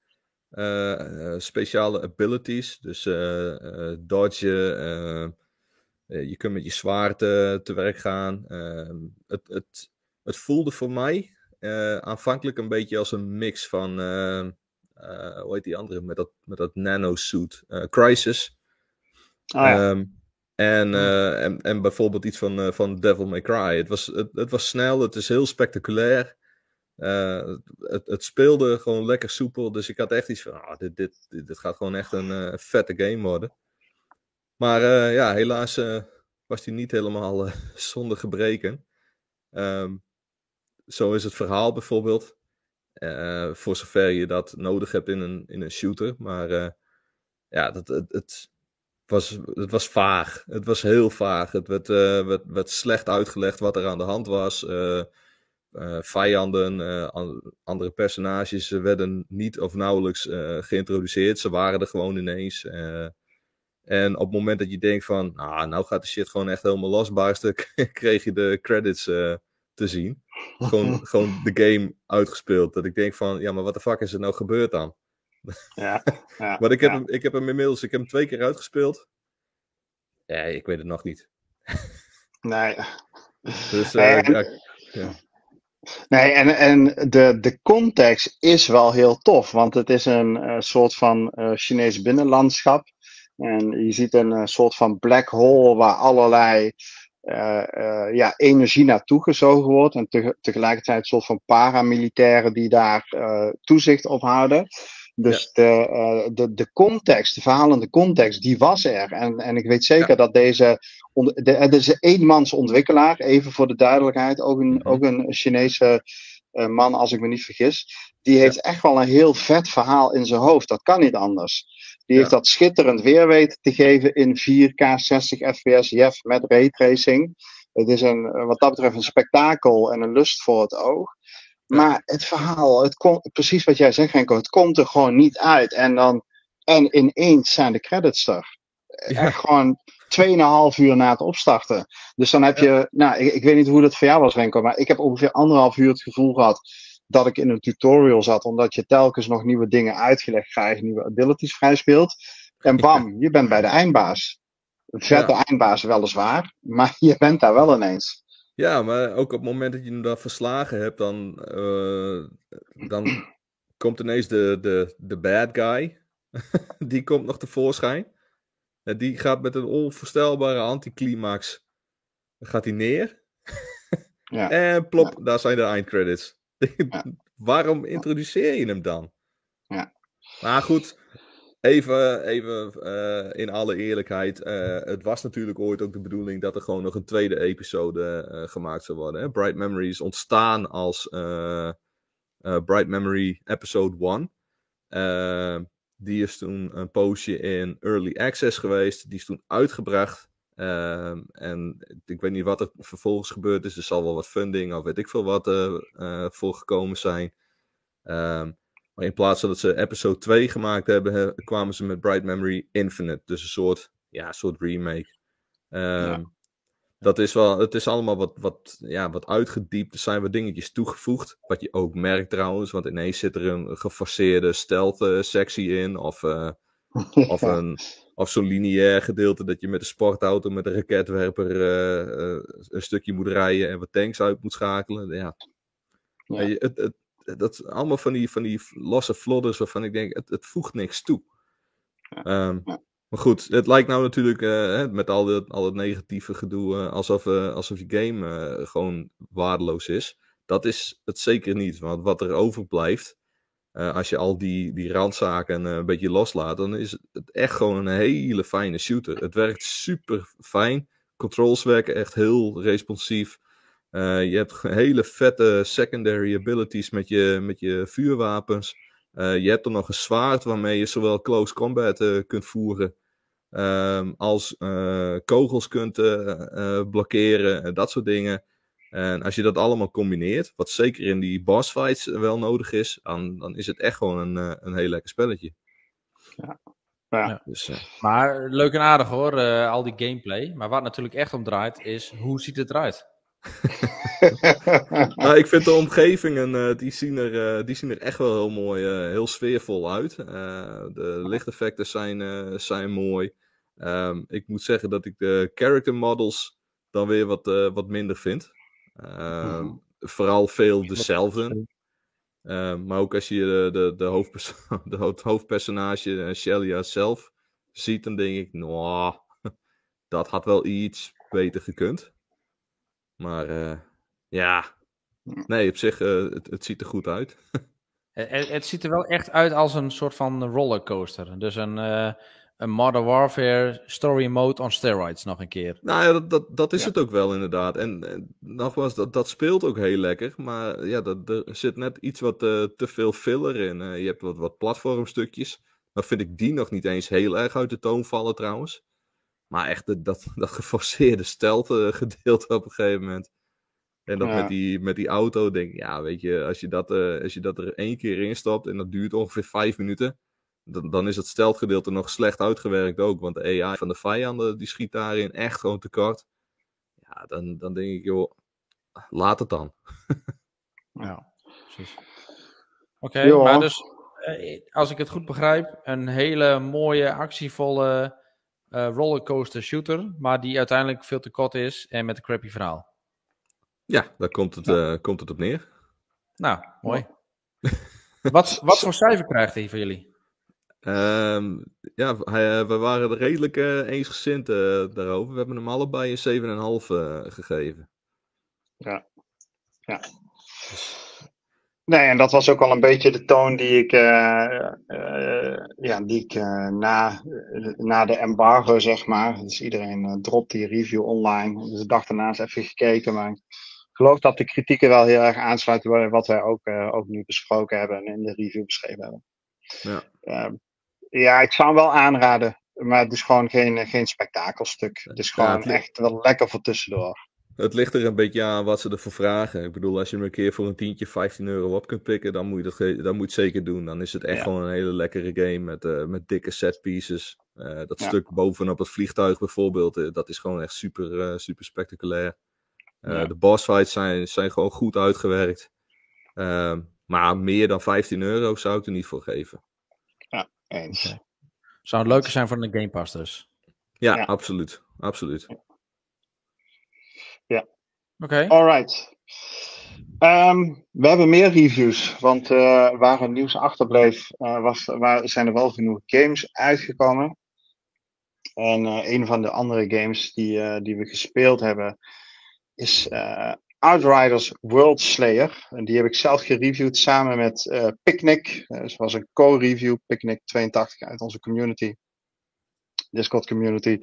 uh, uh, speciale abilities. Dus uh, uh, dodgen, uh, uh, je kunt met je zwaard uh, te werk gaan. Uh, het, het, het voelde voor mij uh, aanvankelijk een beetje als een mix van, uh, uh, hoe heet die andere, met dat, met dat nano-suit, uh, Crysis. Ah, ja. Um, En, uh, en, en bijvoorbeeld iets van, uh, van Devil May Cry. Het was, het, het was snel, het is heel spectaculair. Uh, het, het speelde gewoon lekker soepel. Dus ik had echt iets van, oh, dit, dit, dit, dit gaat gewoon echt een uh, vette game worden. Maar uh, ja, helaas uh, was die niet helemaal uh, zonder gebreken. Um, zo is het verhaal bijvoorbeeld. Uh, voor zover je dat nodig hebt in een, in een shooter. Maar uh, ja, dat, het... het Was, het was vaag. Het was heel vaag. Het werd, uh, werd, werd slecht uitgelegd wat er aan de hand was. Uh, uh, vijanden, uh, an- andere personages werden niet of nauwelijks uh, geïntroduceerd. Ze waren er gewoon ineens. Uh, en op het moment dat je denkt van, ah, nou gaat de shit gewoon echt helemaal losbarsten, kreeg je de credits uh, te zien. Gewoon, gewoon de game uitgespeeld. Dat ik denk van, ja, maar wat de fuck is er nou gebeurd dan? Ja, ja, maar ik heb, ja. hem, ik heb hem inmiddels ik heb hem twee keer uitgespeeld. Ja, ik weet het nog niet. Nee. Dus, uh, en, ja, ja. Nee, en, en de, de context is wel heel tof. Want het is een uh, soort van uh, Chinees binnenlandschap. En je ziet een uh, soort van black hole waar allerlei uh, uh, ja, energie naartoe gezogen wordt. En te, tegelijkertijd een soort van paramilitairen die daar uh, toezicht op houden. Dus ja. de, uh, de, de context, de verhalende context, die was er. En, en ik weet zeker ja. dat deze... On, de, het is een eenmans ontwikkelaar, even voor de duidelijkheid. Ook een, ja. ook een Chinese uh, man, als ik me niet vergis. Die heeft ja. echt wel een heel vet verhaal in zijn hoofd. Dat kan niet anders. Die ja. heeft dat schitterend weer weten te geven in vier K zestig fps, J E F met raytracing. Het is een, wat dat betreft een spektakel en een lust voor het oog. Ja. Maar het verhaal, het kom, precies wat jij zegt, Renko, het komt er gewoon niet uit. En dan, en ineens zijn de credits er. Ja. Echt gewoon tweeënhalf uur na het opstarten. Dus dan heb je, ja. nou, ik, ik weet niet hoe dat voor jou was, Renko, maar ik heb ongeveer anderhalf uur het gevoel gehad dat ik in een tutorial zat, omdat je telkens nog nieuwe dingen uitgelegd krijgt, nieuwe abilities vrijspeelt. En bam, ja. je bent bij de eindbaas. Een vette ja. eindbaas weliswaar, maar je bent daar wel ineens. Ja, maar ook op het moment dat je hem dan verslagen hebt, dan, uh, dan komt ineens de, de, de bad guy. Die komt nog tevoorschijn. En die gaat met een onvoorstelbare anticlimax. Dan gaat hij neer. Ja. En plop, ja. daar zijn de eindcredits. Ja. Waarom introduceer je hem dan? Ja. Maar goed, even, even uh, in alle eerlijkheid. Uh, het was natuurlijk ooit ook de bedoeling dat er gewoon nog een tweede episode uh, gemaakt zou worden. Hè? Bright Memory is ontstaan als uh, uh, Bright Memory Episode één. Uh, die is toen een poosje in Early Access geweest. Die is toen uitgebracht. Uh, en ik weet niet wat er vervolgens gebeurd is. Er zal wel wat funding of weet ik veel wat uh, uh, voor gekomen zijn. Uh, Maar in plaats van dat ze episode twee gemaakt hebben, he, kwamen ze met Bright Memory Infinite. Dus een soort, ja, soort remake. Um, ja. Dat is wel, het is allemaal wat, wat, ja, wat uitgediept. Er zijn wat dingetjes toegevoegd. Wat je ook merkt trouwens. Want ineens zit er een geforceerde stealth-sectie in. Of, uh, of, een, of zo'n lineair gedeelte dat je met een sportauto, met een raketwerper uh, uh, een stukje moet rijden en wat tanks uit moet schakelen. Ja, ja. ja je, het... het dat allemaal van die, van die losse vlodders waarvan ik denk, het, het voegt niks toe. Ja, um, ja. Maar goed, het lijkt nou natuurlijk uh, met al het, al het negatieve gedoe uh, alsof, uh, alsof je game uh, gewoon waardeloos is. Dat is het zeker niet, want wat er overblijft, uh, als je al die, die randzaken uh, een beetje loslaat, dan is het echt gewoon een hele fijne shooter. Het werkt super fijn. Controls werken echt heel responsief. Uh, je hebt hele vette secondary abilities met je, met je vuurwapens. Uh, je hebt dan nog een zwaard waarmee je zowel close combat uh, kunt voeren. Um, als uh, kogels kunt uh, uh, blokkeren en dat soort dingen. En als je dat allemaal combineert, wat zeker in die bossfights wel nodig is, dan, dan is het echt gewoon een, uh, een heel lekker spelletje. Ja. Ja. Dus, uh... maar leuk en aardig hoor, uh, al die gameplay. Maar waar het natuurlijk echt om draait is, hoe ziet het eruit? Nou, ik vind de omgevingen, uh, die, zien er, uh, die zien er echt wel heel mooi, uh, heel sfeervol uit. Uh, de lichteffecten zijn, uh, zijn mooi. Um, ik moet zeggen dat ik de character models dan weer wat, uh, wat minder vind. Uh, mm-hmm. Vooral veel dezelfde. Uh, maar ook als je de, de, de, hoofdperso- de ho- het hoofdpersonage uh, Shelia zelf ziet, dan denk ik, nou, dat had wel iets beter gekund. Maar uh, ja, nee, op zich, uh, het, het ziet er goed uit. het, het ziet er wel echt uit als een soort van rollercoaster. Dus een, uh, een Modern Warfare story mode on steroids nog een keer. Nou ja, dat, dat, dat is ja. het ook wel inderdaad. En, en nogmaals, dat, dat speelt ook heel lekker. Maar ja, dat, er zit net iets wat uh, te veel filler in. Uh, je hebt wat, wat platformstukjes. Dan vind ik die nog niet eens heel erg uit de toon vallen trouwens. Maar echt de, dat, dat geforceerde stelte gedeelte op een gegeven moment. En dat ja. met, die, met die auto denk ik, ja weet je, als je, dat, uh, als je dat er één keer instapt en dat duurt ongeveer vijf minuten, dan, dan is het steltgedeelte nog slecht uitgewerkt ook. Want de A I van de vijanden, die schiet daarin echt gewoon tekort. Ja, dan, dan denk ik, joh, laat het dan. Ja, precies. Oké, okay, maar dus, als ik het goed begrijp, een hele mooie, actievolle Uh, rollercoaster shooter, maar die uiteindelijk veel te kort is en met een crappy verhaal. Ja, daar komt het, ja. uh, komt het op neer. Nou, mooi. Oh. wat, wat voor cijfer krijgt hij van jullie? Um, ja, hij, we waren er redelijk uh, eensgezind uh, daarover. We hebben hem allebei een zeven komma vijf uh, gegeven. Ja. Ja. Nee, en dat was ook al een beetje de toon die ik, uh, uh, ja, die ik uh, na, na de embargo, zeg maar. Dus iedereen uh, dropt die review online. Dus de dag daarna is even gekeken. Maar ik geloof dat de kritieken wel heel erg aansluiten bij wat wij ook, uh, ook nu besproken hebben en in de review beschreven hebben. Ja, uh, ja ik zou hem wel aanraden. Maar het is gewoon geen, geen spektakelstuk. Het is gewoon ja, echt wel lekker voor tussendoor. Het ligt er een beetje aan wat ze ervoor vragen. Ik bedoel, als je hem een keer voor een tientje vijftien euro op kunt pikken, dan moet je, dat ge- dan moet je het zeker doen. Dan is het echt ja. gewoon een hele lekkere game met, uh, met dikke set pieces. Uh, dat ja. stuk bovenop het vliegtuig bijvoorbeeld, uh, dat is gewoon echt super, uh, super spectaculair. Uh, ja. De boss fights zijn, zijn gewoon goed uitgewerkt. Uh, maar meer dan vijftien euro zou ik er niet voor geven. Ja, eens. Okay. Zou het leuker zijn voor een Game Pass dus? Ja, ja. absoluut. absoluut. Ja, okay. Alright. Um, we hebben meer reviews, want uh, waar het nieuws achterbleef, uh, was, waar zijn er wel genoeg games uitgekomen. En uh, een van de andere games die, uh, die we gespeeld hebben is uh, Outriders Worldslayer. En die heb ik zelf gereviewd samen met uh, Picnic. Uh, dus was een co-review, Picnic tweeëntachtig uit onze community, Discord community.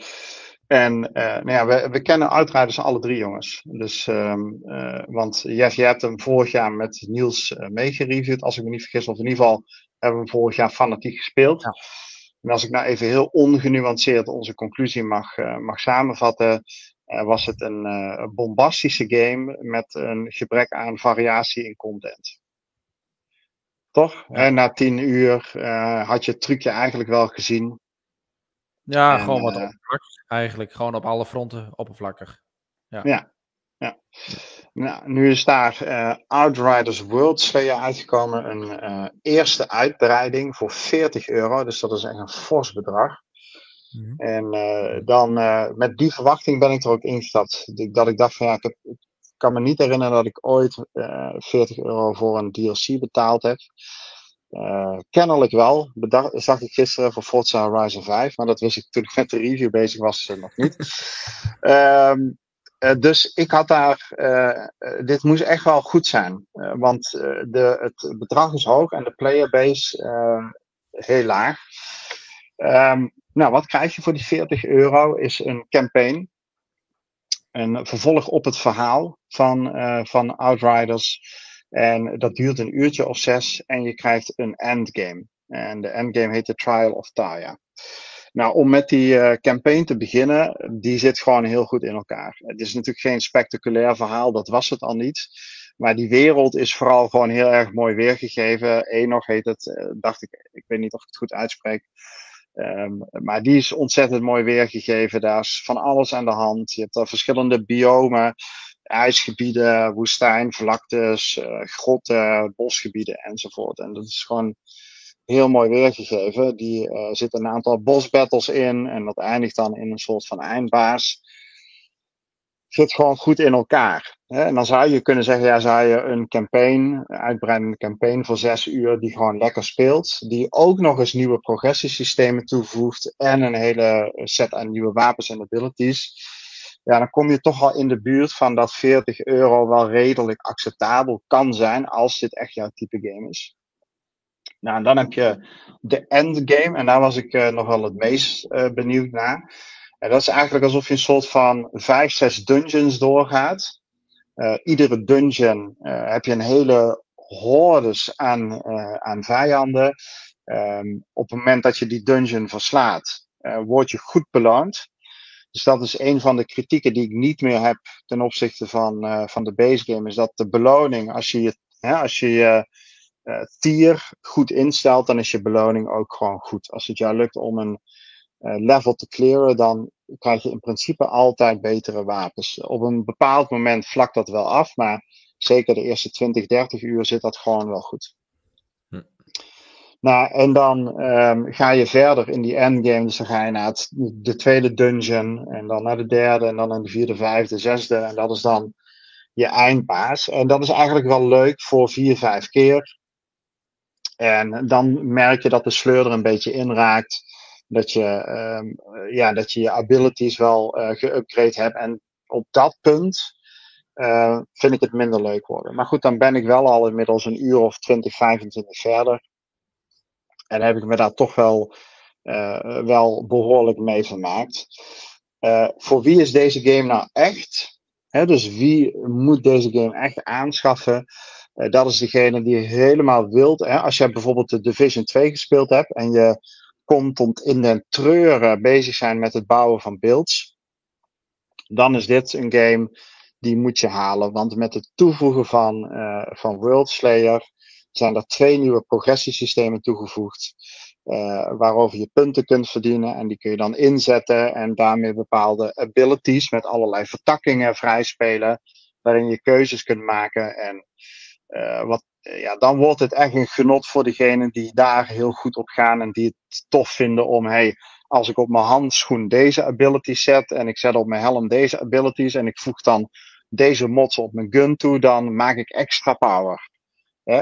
En uh, nou ja, we, we kennen Outriders alle drie jongens. Dus, um, uh, want Jeff, jij hebt hem vorig jaar met Niels uh, meegereviewd, als ik me niet vergis. Of in ieder geval hebben we hem vorig jaar fanatiek gespeeld. Ja. En als ik nou even heel ongenuanceerd onze conclusie mag, uh, mag samenvatten, uh, was het een uh, bombastische game met een gebrek aan variatie in content. Toch? Ja. En na tien uur uh, had je het trucje eigenlijk wel gezien. Ja, en, gewoon wat oppervlakkig. Eigenlijk gewoon op alle fronten oppervlakkig. Ja. ja, ja. Nou, nu is daar uh, Outriders Worldslayer uitgekomen. Een uh, eerste uitbreiding voor veertig euro. Dus dat is echt een fors bedrag. Mm-hmm. En uh, dan uh, met die verwachting ben ik er ook ingestapt. Dat ik dacht van ja, ik, heb, ik kan me niet herinneren dat ik ooit uh, veertig euro voor een D L C betaald heb. Uh, kennelijk wel, bedacht, zag ik gisteren voor Forza Horizon vijf, maar dat wist ik toen ik met de review bezig was uh, nog niet. uh, dus ik had daar, uh, dit moest echt wel goed zijn, uh, want de, het bedrag is hoog en de playerbase uh, heel laag. Um, nou, wat krijg je voor die veertig euro is een campaign. een vervolg op het verhaal van, uh, van Outriders. En dat duurt een uurtje of zes. En je krijgt een endgame. En de endgame heet The Trial of Taya. Nou, om met die uh, campaign te beginnen, die zit gewoon heel goed in elkaar. Het is natuurlijk geen spectaculair verhaal, dat was het al niet. Maar die wereld is vooral gewoon heel erg mooi weergegeven. Enog heet het, uh, dacht ik, ik weet niet of ik het goed uitspreek. Um, maar die is ontzettend mooi weergegeven. Daar is van alles aan de hand. Je hebt daar verschillende biomen, ijsgebieden, woestijn, vlaktes, uh, grotten, bosgebieden enzovoort. En dat is gewoon heel mooi weergegeven. Die uh, zit een aantal bosbattles in. En dat eindigt dan in een soort van eindbaas. Zit gewoon goed in elkaar. Hè? En dan zou je kunnen zeggen, ja, zou je een campaign, een uitbreidende campaign voor zes uur, die gewoon lekker speelt, die ook nog eens nieuwe progressiesystemen toevoegt en een hele set aan nieuwe wapens en abilities. Ja, dan kom je toch al in de buurt van dat veertig euro wel redelijk acceptabel kan zijn als dit echt jouw type game is. Nou, en dan heb je de endgame. En daar was ik uh, nog wel het meest uh, benieuwd naar. En dat is eigenlijk alsof je een soort van vijf, zes dungeons doorgaat. Uh, iedere dungeon uh, heb je een hele hordes aan, uh, aan vijanden. Um, op het moment dat je die dungeon verslaat, uh, word je goed beloond. Dus dat is een van de kritieken die ik niet meer heb ten opzichte van, uh, van de base game. Is dat de beloning, als je hè, als je... Uh, Uh, tier goed instelt, dan is je beloning ook gewoon goed. Als het jou lukt om een uh, level te clearen, dan krijg je in principe altijd betere wapens. Op een bepaald moment vlakt dat wel af, maar zeker de eerste twintig, dertig uur zit dat gewoon wel goed. Hm. Nou, en dan um, ga je verder in die endgame, dus dan ga je naar het, de tweede dungeon, en dan naar de derde, en dan naar de vierde, vijfde, zesde, en dat is dan je eindbaas. En dat is eigenlijk wel leuk voor vier, vijf keer. En dan merk je dat de sleur er een beetje in raakt. Dat je um, ja, dat je, je abilities wel uh, geüpgrade hebt. En op dat punt uh, vind ik het minder leuk worden. Maar goed, dan ben ik wel al inmiddels een uur of twintig, vijfentwintig verder. En heb ik me daar toch wel, uh, wel behoorlijk mee vermaakt. Uh, voor wie is deze game nou echt? Hè, dus wie moet deze game echt aanschaffen? Uh, dat is degene die helemaal wilt. Hè? Als je bijvoorbeeld de Division twee gespeeld hebt en je komt tot in den treuren bezig zijn met het bouwen van builds, dan is dit een game die moet je halen. Want met het toevoegen van, uh, van Worldslayer zijn er twee nieuwe progressiesystemen toegevoegd. Uh, waarover je punten kunt verdienen en die kun je dan inzetten en daarmee bepaalde abilities met allerlei vertakkingen vrijspelen, waarin je keuzes kunt maken en Uh, wat, ja, dan wordt het echt een genot voor degenen die daar heel goed op gaan en die het tof vinden om, hey, als ik op mijn handschoen deze abilities zet en ik zet op mijn helm deze abilities en ik voeg dan deze mods op mijn gun toe, dan maak ik extra power. Hè?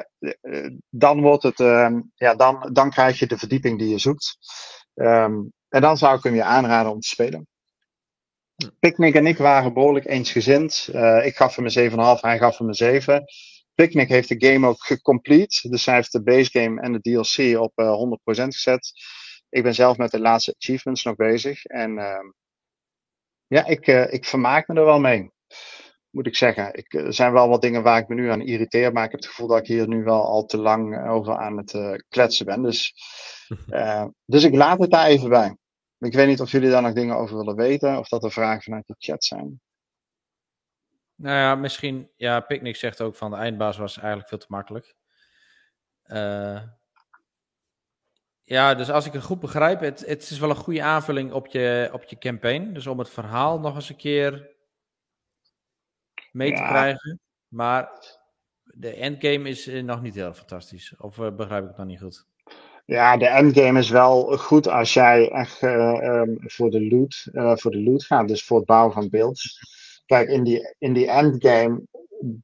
Dan wordt het, uh, ja, dan, dan krijg je de verdieping die je zoekt. Um, en dan zou ik hem je aanraden om te spelen. Picnic en ik waren behoorlijk eensgezind. Uh, ik gaf hem een zeven komma vijf, hij gaf hem een zeven. Picnic heeft de game ook gecomplete. Dus hij heeft de base game en de D L C op uh, honderd procent gezet. Ik ben zelf met de laatste achievements nog bezig. En uh, ja, ik, uh, ik vermaak me er wel mee. Moet ik zeggen. Ik, er zijn wel wat dingen waar ik me nu aan irriteer. Maar ik heb het gevoel dat ik hier nu wel al te lang over aan het uh, kletsen ben. Dus, uh, dus ik laat het daar even bij. Ik weet niet of jullie daar nog dingen over willen weten. Of dat er vragen vanuit de chat zijn. Nou ja, misschien... Ja, Picnic zegt ook van de eindbaas was eigenlijk veel te makkelijk. Uh, ja, dus als ik het goed begrijp... Het, het is wel een goede aanvulling op je, op je campaign. Dus om het verhaal nog eens een keer mee te ja. krijgen. Maar de endgame is nog niet heel fantastisch. Of uh, begrijp ik het nog niet goed? Ja, de endgame is wel goed als jij echt uh, um, voor, de loot, uh, voor de loot gaat. Dus voor het bouwen van beelds. Kijk, in die, in die endgame,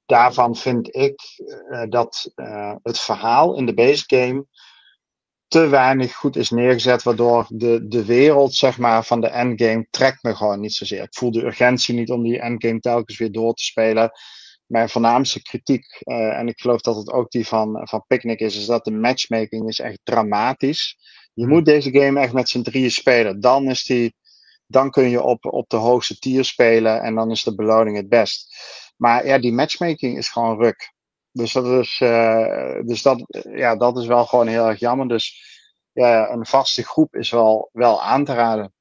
daarvan vind ik uh, dat uh, het verhaal in de base game te weinig goed is neergezet, waardoor de, de wereld, zeg maar, van de endgame trekt me gewoon niet zozeer. Ik voel de urgentie niet om die endgame telkens weer door te spelen. Mijn voornaamste kritiek, uh, en ik geloof dat het ook die van, van Picnic is, is dat de matchmaking is echt dramatisch. Je moet deze game echt met z'n drieën spelen. Dan is die... Dan kun je op, op de hoogste tier spelen en dan is de beloning het best. Maar ja, die matchmaking is gewoon ruk. Dus dat is, uh, dus dat, ja, dat is wel gewoon heel erg jammer. Dus ja, een vaste groep is wel, wel aan te raden.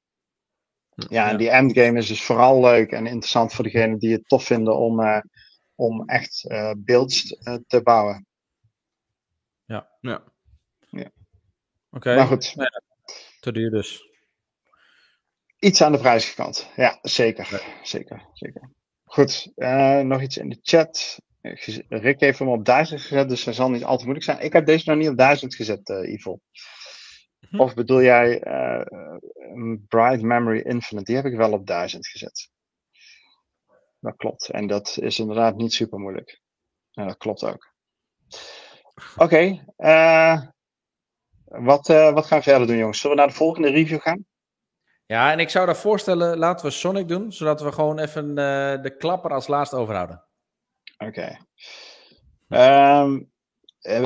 Ja, en die endgame is dus vooral leuk en interessant voor degenen die het tof vinden om, uh, om echt uh, beelds uh, te bouwen. Ja, ja. ja. Oké, okay. Maar goed. Ja, te duur dus. Iets aan de prijskant. Ja, zeker. Ja. Zeker, zeker. Goed, uh, nog iets in de chat. Rick heeft hem op duizend gezet, dus hij zal niet al te moeilijk zijn. Ik heb deze nog niet op duizend gezet, uh, Ivo. Hm. Of bedoel jij uh, Bright Memory Infinite? Die heb ik wel op duizend gezet. Dat klopt. En dat is inderdaad niet super moeilijk. Ja, dat klopt ook. Oké. Okay, uh, wat, uh, wat gaan we verder doen, jongens? Zullen we naar de volgende review gaan? Ja, en ik zou daar voorstellen, laten we Sonic doen, zodat we gewoon even uh, de klapper als laatst overhouden. Oké. Okay. Um,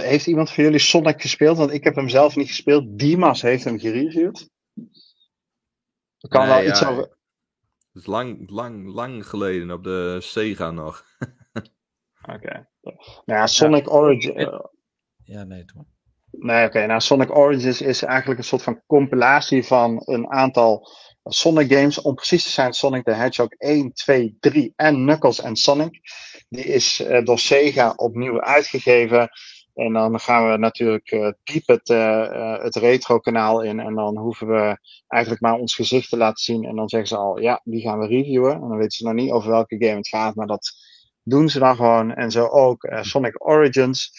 heeft iemand van jullie Sonic gespeeld? Want ik heb hem zelf niet gespeeld. Dimas heeft hem gereviewd. Er kan nee, wel ja, iets over... Het is lang, lang, lang geleden op de Sega nog. Oké. Okay. Nou ja, Sonic ja. Origins... Uh... Ja, nee, toch. Nee, oké. Okay. Nou, Sonic Origins is eigenlijk een soort van compilatie van een aantal Sonic games. Om precies te zijn, Sonic the Hedgehog één, twee, drie en Knuckles en Sonic. Die is uh, door Sega opnieuw uitgegeven. En dan gaan we natuurlijk uh, diep het, uh, het retro-kanaal in. En dan hoeven we eigenlijk maar ons gezicht te laten zien. En dan zeggen ze al, ja, die gaan we reviewen. En dan weten ze nog niet over welke game het gaat. Maar dat doen ze dan gewoon. En zo ook uh, Sonic Origins.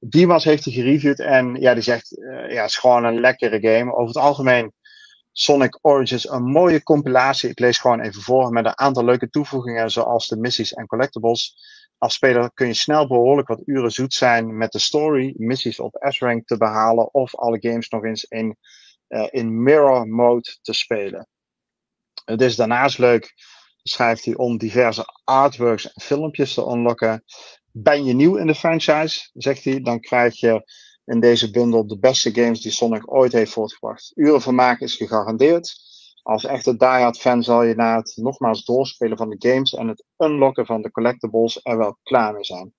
Dimas heeft hij gereviewd en ja, die zegt, uh, ja, het is gewoon een lekkere game. Over het algemeen, Sonic Origins, een mooie compilatie. Ik lees gewoon even voor, met een aantal leuke toevoegingen, zoals de missies en collectibles. Als speler kun je snel behoorlijk wat uren zoet zijn met de story, missies op S-rank te behalen, of alle games nog eens in, uh, in mirror mode te spelen. Het is daarnaast leuk, schrijft hij, om diverse artworks en filmpjes te unlocken. Ben je nieuw in de franchise, zegt hij, dan krijg je in deze bundel de beste games die Sonic ooit heeft voortgebracht. Uren vermaak is gegarandeerd. Als echte diehard fan zal je na het nogmaals doorspelen van de games en het unlocken van de collectibles er wel klaar mee zijn.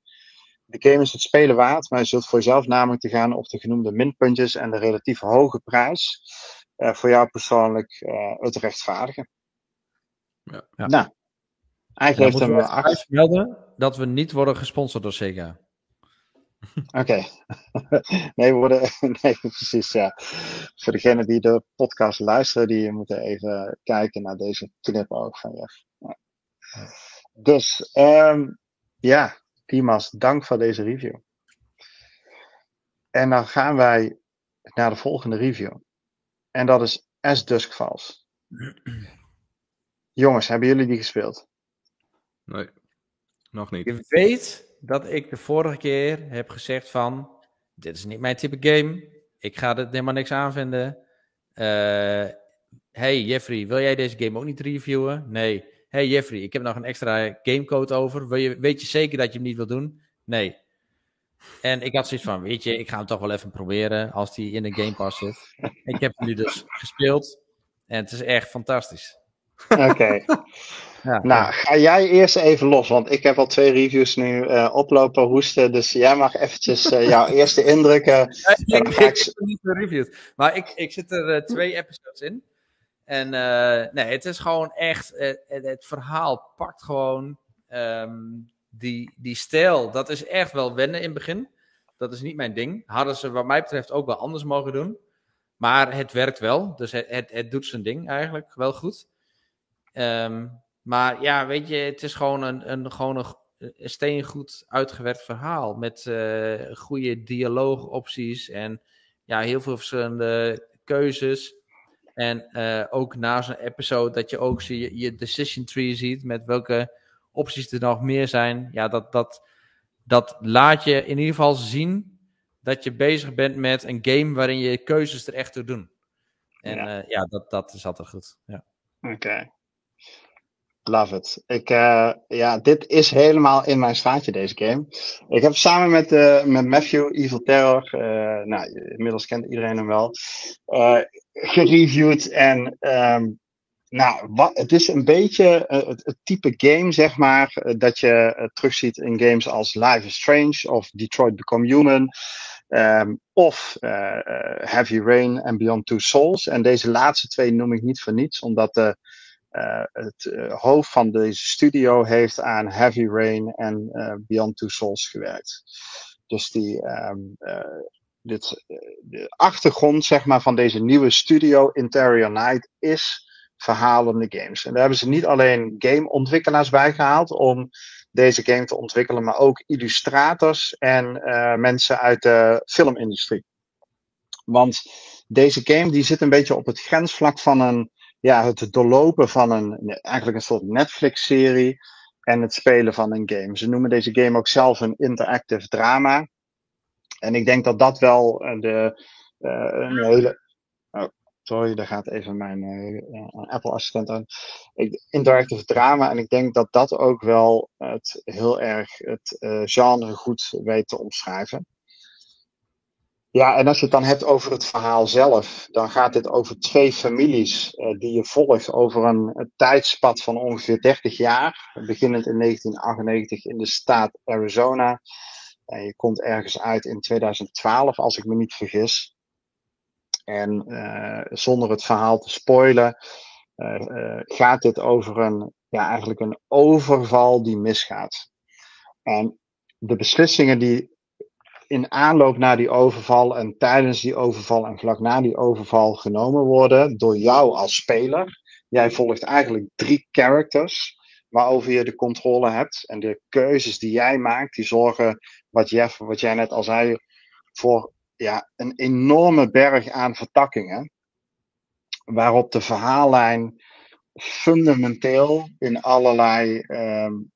De game is het spelen waard, maar je zult voor jezelf namelijk te gaan op de genoemde minpuntjes en de relatief hoge prijs uh, voor jou persoonlijk uh, het rechtvaardigen. Ja, ja. Nou, eigenlijk ja, hebben we acht. Melden dat we niet worden gesponsord door Sega. Oké. Okay. Nee, we worden... Nee, precies, ja. Voor degenen die de podcast luisteren, die moeten even kijken naar deze knip ook van je. Ja. Dus, um, ja. Dimas, dank voor deze review. En dan gaan wij naar de volgende review. En dat is As Dusk Falls. Jongens, hebben jullie die gespeeld? Nee. Nog niet. Je weet dat ik de vorige keer heb gezegd van, dit is niet mijn type game. Ik ga er helemaal niks aan vinden. Uh, hey Jeffrey, wil jij deze game ook niet reviewen? Nee. Hey Jeffrey, ik heb nog een extra gamecode over. Wil je, weet je zeker dat je hem niet wilt doen? Nee. En ik had zoiets van, weet je, ik ga hem toch wel even proberen als die in de Game Pass zit. Ik heb hem nu dus gespeeld. En het is echt fantastisch. Oké. Okay. Ja, nou, ja. Ga jij eerst even los, want ik heb al twee reviews nu uh, oplopen hoesten, dus jij mag eventjes uh, jouw eerste indrukken. Ja, ik heb niet gereviewd, maar ik, ik zit er uh, twee episodes in. En uh, nee, het is gewoon echt, uh, het, het verhaal pakt gewoon um, die, die stijl. Dat is echt wel wennen in het begin. Dat is niet mijn ding. Hadden ze wat mij betreft ook wel anders mogen doen. Maar het werkt wel, dus het, het, het doet zijn ding eigenlijk wel goed. Um, maar ja, weet je, het is gewoon een, een, gewoon een, een steengoed uitgewerkt verhaal met uh, goede dialoogopties en ja, heel veel verschillende keuzes. En uh, ook na zo'n episode dat je ook je, je decision tree ziet met welke opties er nog meer zijn. Ja, dat, dat, dat laat je in ieder geval zien dat je bezig bent met een game waarin je keuzes er echt toe doen. En ja, uh, ja dat, dat is altijd goed, ja. Oké. Okay. Love it. Ik, uh, ja, dit is helemaal in mijn straatje, deze game. Ik heb samen met, uh, met Matthew, Evil Terror, uh, nou, inmiddels kent iedereen hem wel, uh, gereviewd en um, Nou, wat, het is een beetje uh, het, het type game, zeg maar, uh, dat je uh, terugziet in games als Life is Strange of Detroit Become Human. Um, of uh, Heavy Rain en Beyond Two Souls. En deze laatste twee noem ik niet voor niets, omdat de, uh, het uh, hoofd van deze studio heeft aan Heavy Rain en uh, Beyond Two Souls gewerkt. Dus die... Um, uh, dit, de achtergrond, zeg maar, van deze nieuwe studio Interior Night is verhalende games. En daar hebben ze niet alleen gameontwikkelaars bij gehaald om deze game te ontwikkelen, maar ook illustrators en uh, mensen uit de filmindustrie. Want deze game die zit een beetje op het grensvlak van een, ja, het doorlopen van een, eigenlijk een soort Netflix-serie en het spelen van een game. Ze noemen deze game ook zelf een interactive drama. En ik denk dat dat wel de uh, een hele... Oh, sorry, daar gaat even mijn uh, Apple-assistent aan. Interactive drama. En ik denk dat dat ook wel het heel erg het uh, genre goed weet te omschrijven. Ja, en als je het dan hebt over het verhaal zelf, dan gaat dit over twee families uh, die je volgt over een, een tijdspad van ongeveer dertig jaar. Beginnend in negentien achtennegentig in de staat Arizona. En je komt ergens uit in tweeduizend twaalf, als ik me niet vergis. En uh, zonder het verhaal te spoilen, uh, uh, gaat dit over een, ja, eigenlijk een overval die misgaat. En de beslissingen die in aanloop naar die overval en tijdens die overval en vlak na die overval genomen worden door jou als speler. Jij volgt eigenlijk drie characters waarover je de controle hebt. En de keuzes die jij maakt, die zorgen, wat, Jeff, wat jij net al zei, voor ja, een enorme berg aan vertakkingen. Waarop de verhaallijn fundamenteel in allerlei, um,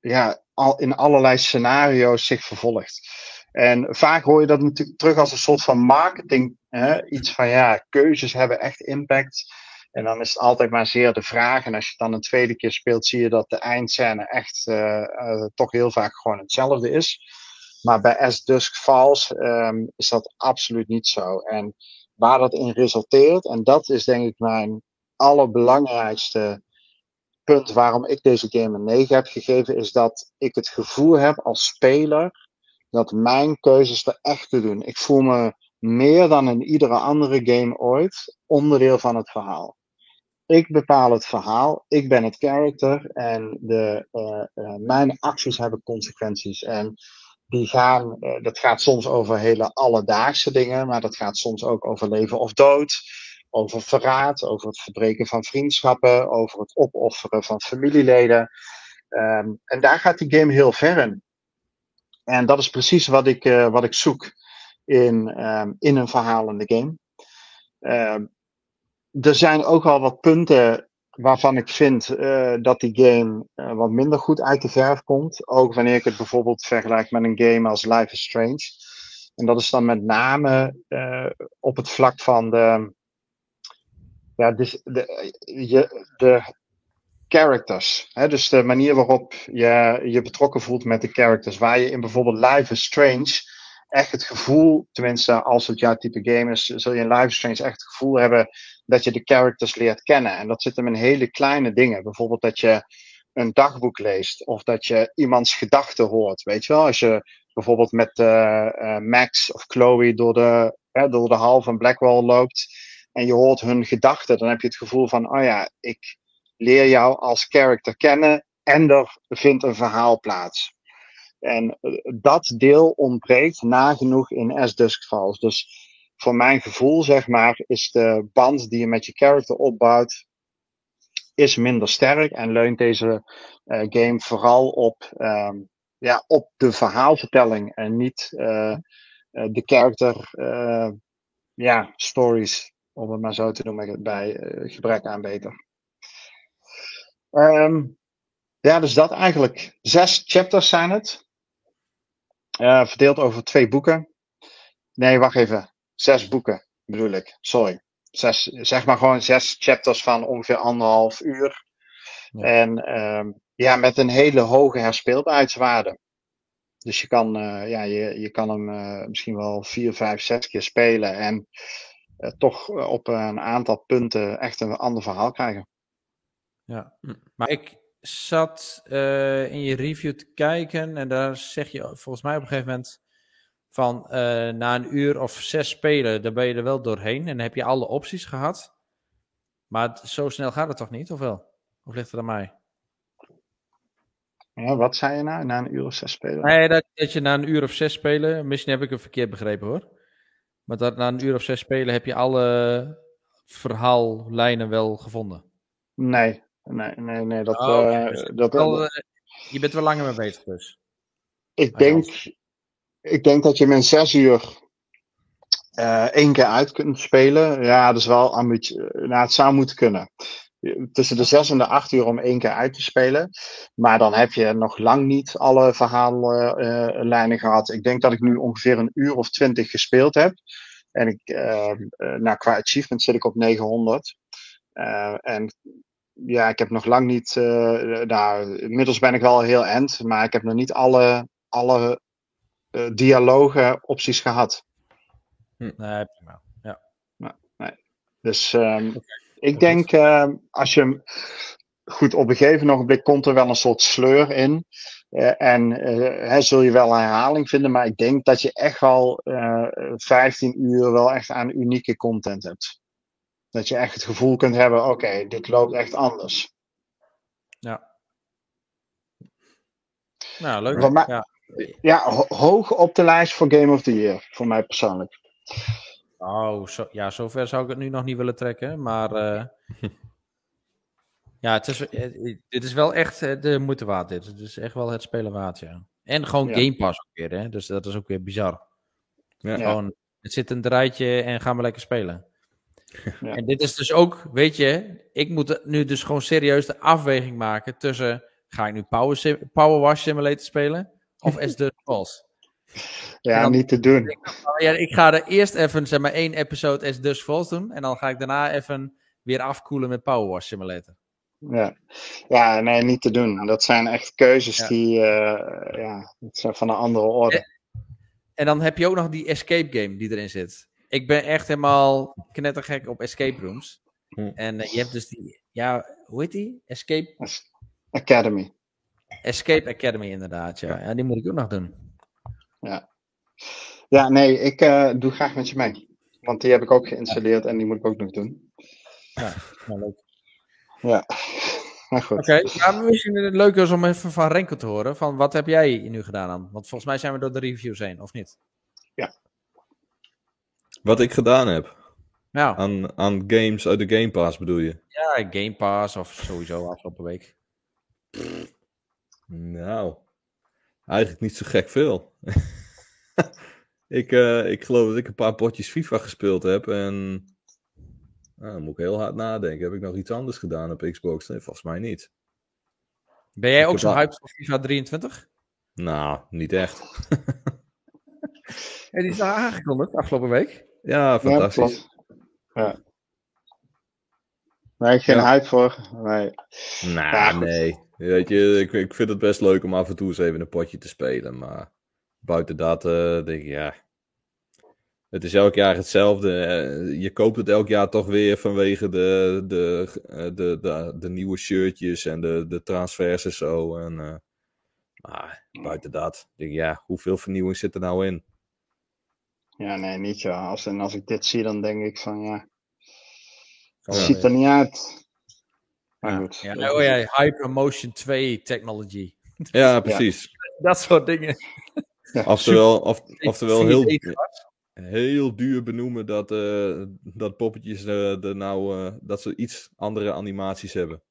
ja, al, in allerlei scenario's zich vervolgt. En vaak hoor je dat natuurlijk terug als een soort van marketing. Hè? Iets van ja, keuzes hebben echt impact. En dan is het altijd maar zeer de vraag. En als je het dan een tweede keer speelt, zie je dat de eindscène echt uh, uh, toch heel vaak gewoon hetzelfde is. Maar bij As Dusk Falls um, is dat absoluut niet zo. En waar dat in resulteert, en dat is denk ik mijn allerbelangrijkste punt waarom ik deze game een negen heb gegeven, is dat ik het gevoel heb als speler dat mijn keuzes er echt toe doen. Ik voel me meer dan in iedere andere game ooit onderdeel van het verhaal. Ik bepaal het verhaal, ik ben het character en de, uh, uh, mijn acties hebben consequenties. En die gaan, uh, dat gaat soms over hele alledaagse dingen, maar dat gaat soms ook over leven of dood, over verraad, over het verbreken van vriendschappen, over het opofferen van familieleden. Um, en daar gaat die game heel ver in. En dat is precies wat ik, uh, wat ik zoek in, um, in een verhalende game. Um, Er zijn ook al wat punten waarvan ik vind uh, dat die game uh, wat minder goed uit de verf komt. Ook wanneer ik het bijvoorbeeld vergelijk met een game als Life is Strange. En dat is dan met name uh, op het vlak van de, ja, de, de, je, de characters. Hè? Dus de manier waarop je je betrokken voelt met de characters. Waar je in bijvoorbeeld Life is Strange echt het gevoel, tenminste als het jouw type game is, zul je in Life is Strange echt het gevoel hebben dat je de characters leert kennen. En dat zit hem in hele kleine dingen. Bijvoorbeeld dat je een dagboek leest of dat je iemands gedachten hoort. Weet je wel, als je bijvoorbeeld met uh, uh, Max of Chloe door de, uh, door de hal van Blackwell loopt en je hoort hun gedachten, dan heb je het gevoel van, oh ja, ik leer jou als character kennen en er vindt een verhaal plaats. En dat deel ontbreekt nagenoeg in As Dusk Falls. Dus voor mijn gevoel, zeg maar, is de band die je met je character opbouwt, is minder sterk. En leunt deze uh, game vooral op, um, ja, op de verhaalvertelling en niet uh, uh, de character uh, ja, stories, om het maar zo te noemen, bij uh, gebrek aan beter. Um, ja, dus dat eigenlijk. Zes chapters zijn het. Uh, verdeeld over twee boeken. Nee, wacht even. Zes boeken bedoel ik. Sorry. Zes, zeg maar gewoon zes chapters van ongeveer anderhalf uur. Ja. En um, ja, met een hele hoge herspeelbaarheidswaarde. Dus je kan, uh, ja, je, je kan hem uh, misschien wel vier, vijf, zes keer spelen. En uh, toch op een aantal punten echt een ander verhaal krijgen. Ja, maar ik zat uh, in je review te kijken en daar zeg je volgens mij op een gegeven moment van uh, na een uur of zes spelen, dan ben je er wel doorheen en dan heb je alle opties gehad. Maar het, zo snel gaat het toch niet, of wel? Of ligt het aan mij? Ja, wat zei je nou? Na een uur of zes spelen? Nee, dat, dat je na een uur of zes spelen... Misschien heb ik het verkeerd begrepen, hoor. Maar dat na een uur of zes spelen heb je alle verhaallijnen wel gevonden. Nee, nee, nee. nee dat, oh, uh, ja, dus dat, wel, uh, je bent wel langer mee bezig, dus. Ik, oh, denk, ja. ik denk dat je hem in zes uur... Uh, één keer uit kunt spelen. Ja, dat is wel ambitie. Nou, het zou moeten kunnen. Tussen de zes en de acht uur om één keer uit te spelen. Maar dan heb je nog lang niet alle verhaallijnen uh, gehad. Ik denk dat ik nu ongeveer een uur of twintig gespeeld heb. En ik, uh, uh, nou, qua achievement zit ik op negenhonderd. Uh, en ja, ik heb nog lang niet... Uh, nou, inmiddels ben ik wel heel end. Maar ik heb nog niet alle, alle uh, dialogen opties gehad. Hm. Nee, prima. Ja. Nou, nee. Dus um, okay. ik denk, uh, als je hem goed op een gegeven ogenblik komt er wel een soort sleur in. Uh, en uh, hè, zul je wel een herhaling vinden, maar ik denk dat je echt wel uh, vijftien uur wel echt aan unieke content hebt. Dat je echt het gevoel kunt hebben, oké, okay, dit loopt echt anders. Ja. Nou, leuk. Voor mij, ja, ja ho- hoog op de lijst voor Game of the Year, voor mij persoonlijk. Oh, zo, ja, zover zou ik het nu nog niet willen trekken, maar uh, ja, het is, dit is wel echt de moeite waard, dit. Het is echt wel het spelen waard, ja. En gewoon ja. Game Pass ook weer, hè, dus dat is ook weer bizar. Ja. Gewoon, het zit een draadje en gaan we lekker spelen. Ja. En dit is dus ook, weet je, ik moet nu dus gewoon serieus de afweging maken tussen, ga ik nu Power Sim- PowerWash Simulator spelen of As Dusk Falls? Ja, dan, niet te doen. Ik, ja, ik ga er eerst even, zeg maar, één episode As Dusk Falls doen. En dan ga ik daarna even weer afkoelen met PowerWash Simulator. Ja. ja, nee, niet te doen. Dat zijn echt keuzes ja. die, uh, ja, dat zijn van een andere orde. En, en dan heb je ook nog die escape game die erin zit. Ik ben echt helemaal knettergek op escape rooms. Hm. En uh, je hebt dus die, ja, hoe heet die? Escape Academy. Escape Academy, inderdaad, ja. ja die moet ik ook nog doen. Ja. ja, nee, ik uh, doe graag met je mee. Want die heb ik ook geïnstalleerd en die moet ik ook nog doen. Ja, nou leuk. Ja, maar goed. Oké, okay, nou, misschien het leuke is om even van Renko te horen. Van wat heb jij nu gedaan dan? Want volgens mij zijn we door de reviews heen, of niet? Ja. Wat ik gedaan heb? Nou. Aan, aan games uit de Game Pass bedoel je? Ja, Game Pass of sowieso afgelopen week. Pff, nou... Eigenlijk niet zo gek veel. ik, uh, ik geloof dat ik een paar potjes FIFA gespeeld heb. En nou, dan moet ik heel hard nadenken. Heb ik nog iets anders gedaan op Xbox? Nee, volgens mij niet. Ben jij ik ook zo hyped al... voor FIFA drieëntwintig? Nou, niet echt. En die is nou aangekondigd afgelopen week. Ja, fantastisch. Ja, ja. Nee, geen ja. hype voor. Nee. Nah, ja, nee. Weet je, ik, ik vind het best leuk om af en toe eens even een potje te spelen, maar buiten dat uh, denk ik, ja, het is elk jaar hetzelfde. Uh, je koopt het elk jaar toch weer vanwege de, de, de, de, de nieuwe shirtjes en de, de transfers en zo. En, uh, maar buiten dat, denk ik, ja, hoeveel vernieuwing zit er nou in? Ja, nee, niet zo. Als, en als ik dit zie, dan denk ik van, ja, het oh, ziet ja, er ja. niet uit. Ja, ja, oh ja, Hypermotion twee technology. Ja, precies. Ja. Dat soort dingen. Ja. Oftewel, of, oftewel heel, heel duur benoemen dat, uh, dat poppetjes uh, er nou uh, dat ze iets andere animaties hebben.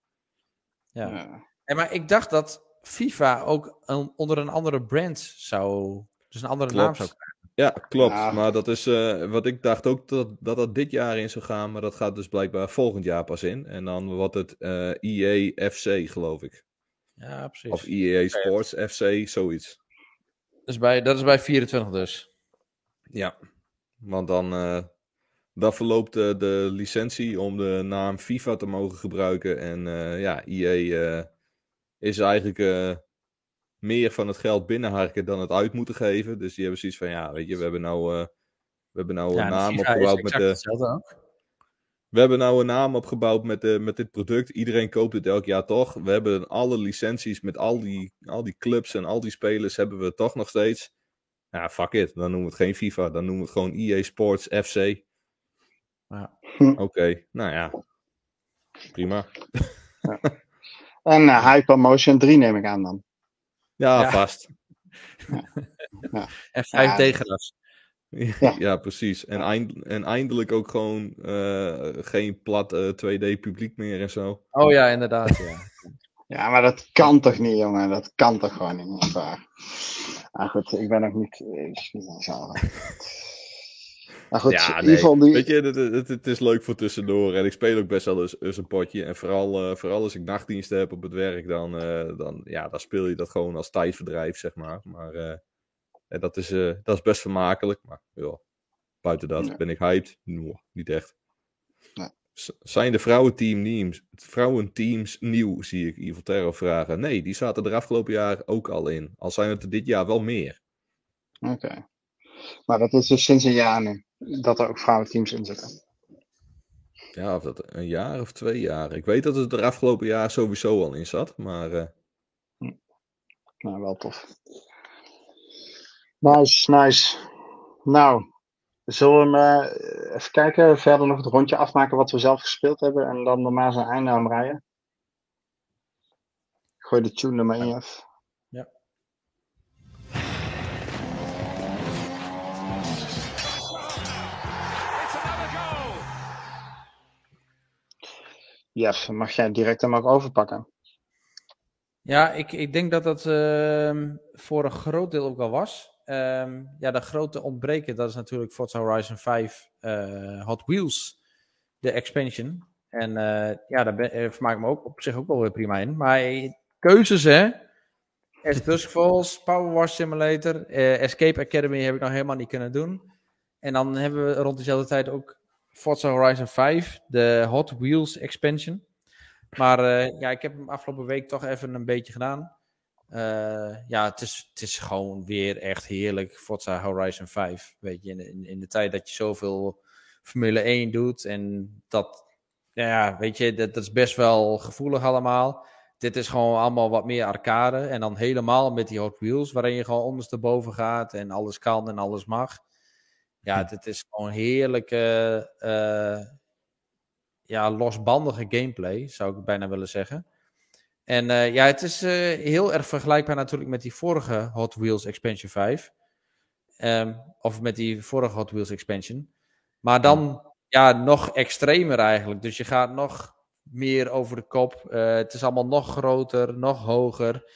Ja. ja. En maar ik dacht dat FIFA ook een, onder een andere brand zou, dus een andere klopt. naam zou krijgen. Ja, klopt. Ja. Maar dat is uh, wat ik dacht ook dat, dat dat dit jaar in zou gaan. Maar dat gaat dus blijkbaar volgend jaar pas in. En dan wordt het uh, E A F C, geloof ik. Ja, precies. Of E A Sports ja, ja. F C, zoiets. Dus bij, dat is bij vierentwintig dus. Ja. Want dan, uh, dan verloopt uh, de licentie om de naam FIFA te mogen gebruiken. En uh, ja, E A uh, is eigenlijk... Uh, meer van het geld binnenharken dan het uit moeten geven. Dus die hebben zoiets van, ja, weet je, we hebben nou uh, We hebben nou een ja, naam opgebouwd met de... We hebben nou een naam opgebouwd met, de, met dit product. Iedereen koopt het elk jaar toch. We hebben alle licenties met al die, al die clubs en al die spelers hebben we toch nog steeds. Ja, fuck it. Dan noemen we het geen FIFA. Dan noemen we het gewoon E A Sports F C. Ja. Oké, okay. Nou ja. Prima. Ja. En uh, Hypermotion drie neem ik aan dan. Ja, ja. Vast. Ja. Ja. En vijf ja. tegenras. Ja. Ja, precies. En, eind- en eindelijk ook gewoon uh, geen plat uh, twee D publiek meer en zo. Oh ja, inderdaad. Ja. Ja, maar dat kan toch niet, jongen? Dat kan toch gewoon niet, niet waar. Maar goed, ik ben nog niet... Ik ben nog niet maar goed, ja, nee. Ivo die... Weet je, het, het, het is leuk voor tussendoor. En ik speel ook best wel eens, eens een potje. En vooral, uh, vooral als ik nachtdiensten heb op het werk, dan, uh, dan, ja, dan speel je dat gewoon als tijdverdrijf, zeg maar. Maar... Uh, En dat is, uh, dat is best vermakelijk. Maar joh, buiten dat nee. ben ik hyped. No, niet echt. Nee. Z- zijn de vrouwenteams, vrouwenteams nieuw, zie ik Evil Terror vragen. Nee, die zaten er afgelopen jaar ook al in. Al zijn het er dit jaar wel meer. Oké. Okay. Maar dat is dus sinds een jaar nu. Dat er ook vrouwenteams in zitten. Ja, of dat een jaar of twee jaar. Ik weet dat het er afgelopen jaar sowieso al in zat. Maar uh... nou, wel tof. Nice, nice. Nou, zullen we uh, even kijken, verder nog het rondje afmaken wat we zelf gespeeld hebben en dan normaal zijn einde aan rijden. Gooi de tune er maar in, af. Ja. Jeff, mag jij direct hem ook overpakken? Ja, ik, ik denk dat dat uh, voor een groot deel ook al was. Um, ja, de grote ontbreker, dat is natuurlijk Forza Horizon vijf uh, Hot Wheels, de expansion. En uh, ja, daar, ben, daar vermaak ik me ook op zich ook wel weer prima in. Maar keuzes, hè? As Dusk Falls, PowerWash Simulator, uh, Escape Academy heb ik nog helemaal niet kunnen doen. En dan hebben we rond dezelfde tijd ook Forza Horizon vijf, de Hot Wheels expansion. Maar uh, ja, ik heb hem afgelopen week toch even een beetje gedaan. Uh, ja, het is, het is gewoon weer echt heerlijk. Forza Horizon vijf, weet je, in, in, in de tijd dat je zoveel Formule één doet en dat, ja, weet je, dat, dat is best wel gevoelig allemaal. Dit is gewoon allemaal wat meer arcade en dan helemaal met die Hot Wheels, waarin je gewoon ondersteboven gaat en alles kan en alles mag. Ja, dit is gewoon heerlijke, uh, ja, losbandige gameplay, zou ik bijna willen zeggen. En uh, ja, het is uh, heel erg vergelijkbaar natuurlijk met die vorige Hot Wheels Expansion vijf. Um, of met die vorige Hot Wheels Expansion. Maar dan ja, nog extremer eigenlijk. Dus je gaat nog meer over de kop. Uh, het is allemaal nog groter, nog hoger.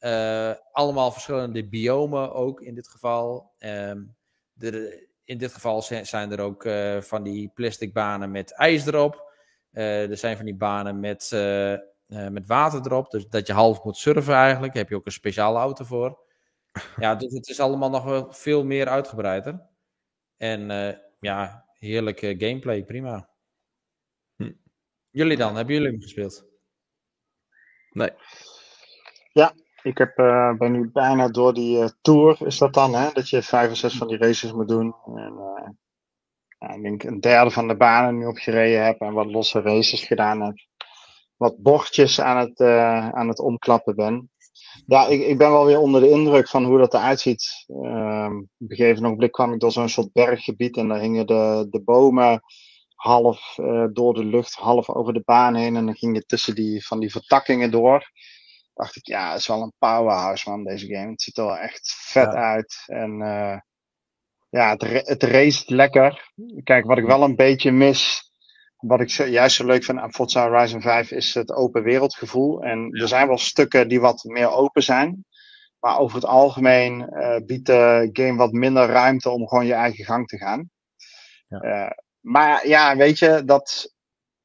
Uh, allemaal verschillende biomen ook in dit geval. Um, de, in dit geval zijn er ook uh, van die plastic banen met ijs erop. Uh, er zijn van die banen met... Uh, Uh, met water erop, dus dat je half moet surfen eigenlijk. Daar heb je ook een speciale auto voor. Ja, dus het is allemaal nog wel veel meer uitgebreider. En uh, ja, heerlijke gameplay, prima. Hm. Jullie dan, hebben jullie hem gespeeld? Nee. Ja, ik heb, uh, ben nu bijna door die uh, tour, is dat dan, hè? Dat je vijf of zes van die races moet doen. En, uh, nou, ik denk een derde van de banen nu opgereden heb en wat losse races gedaan heb. Wat bochtjes aan het, uh, aan het omklappen ben. Ja, ik, ik ben wel weer onder de indruk van hoe dat eruit ziet. Um, op een gegeven ogenblik kwam ik door zo'n soort berggebied en daar hingen de, de bomen half uh, door de lucht, half over de baan heen. En dan ging je tussen die, van die vertakkingen door. Dacht ik, ja, het is wel een powerhouse, man, deze game. Het ziet er wel echt vet ja. uit. En uh, ja, het, het racet lekker. Kijk, wat ik wel een beetje mis... Wat ik zo, juist zo leuk vind aan Forza Horizon vijf is het open wereldgevoel. En ja. er zijn wel stukken die wat meer open zijn. Maar over het algemeen uh, biedt de game wat minder ruimte om gewoon je eigen gang te gaan. Ja. Uh, maar ja, weet je, dat,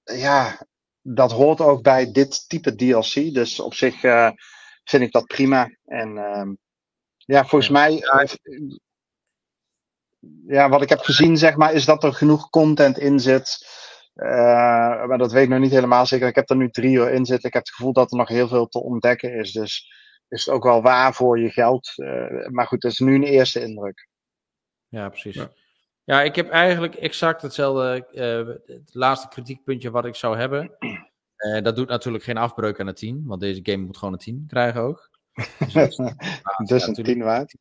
ja, dat hoort ook bij dit type D L C. Dus op zich uh, vind ik dat prima. En uh, ja, volgens ja. mij... Uh, ja, wat ik heb gezien, zeg maar, is dat er genoeg content in zit... Uh, maar dat weet ik nog niet helemaal zeker. Ik heb er nu drie uur in zitten. Ik heb het gevoel dat er nog heel veel te ontdekken is. Dus is het ook wel waar voor je geld. Uh, maar goed, dat is nu een eerste indruk. Ja, precies. Ja. Ja, ik heb eigenlijk exact hetzelfde, uh, het laatste kritiekpuntje wat ik zou hebben. Uh, dat doet natuurlijk geen afbreuk aan de tien, want deze game moet gewoon een tien krijgen ook. Dus dat is, nou, dus ja, een tien waard.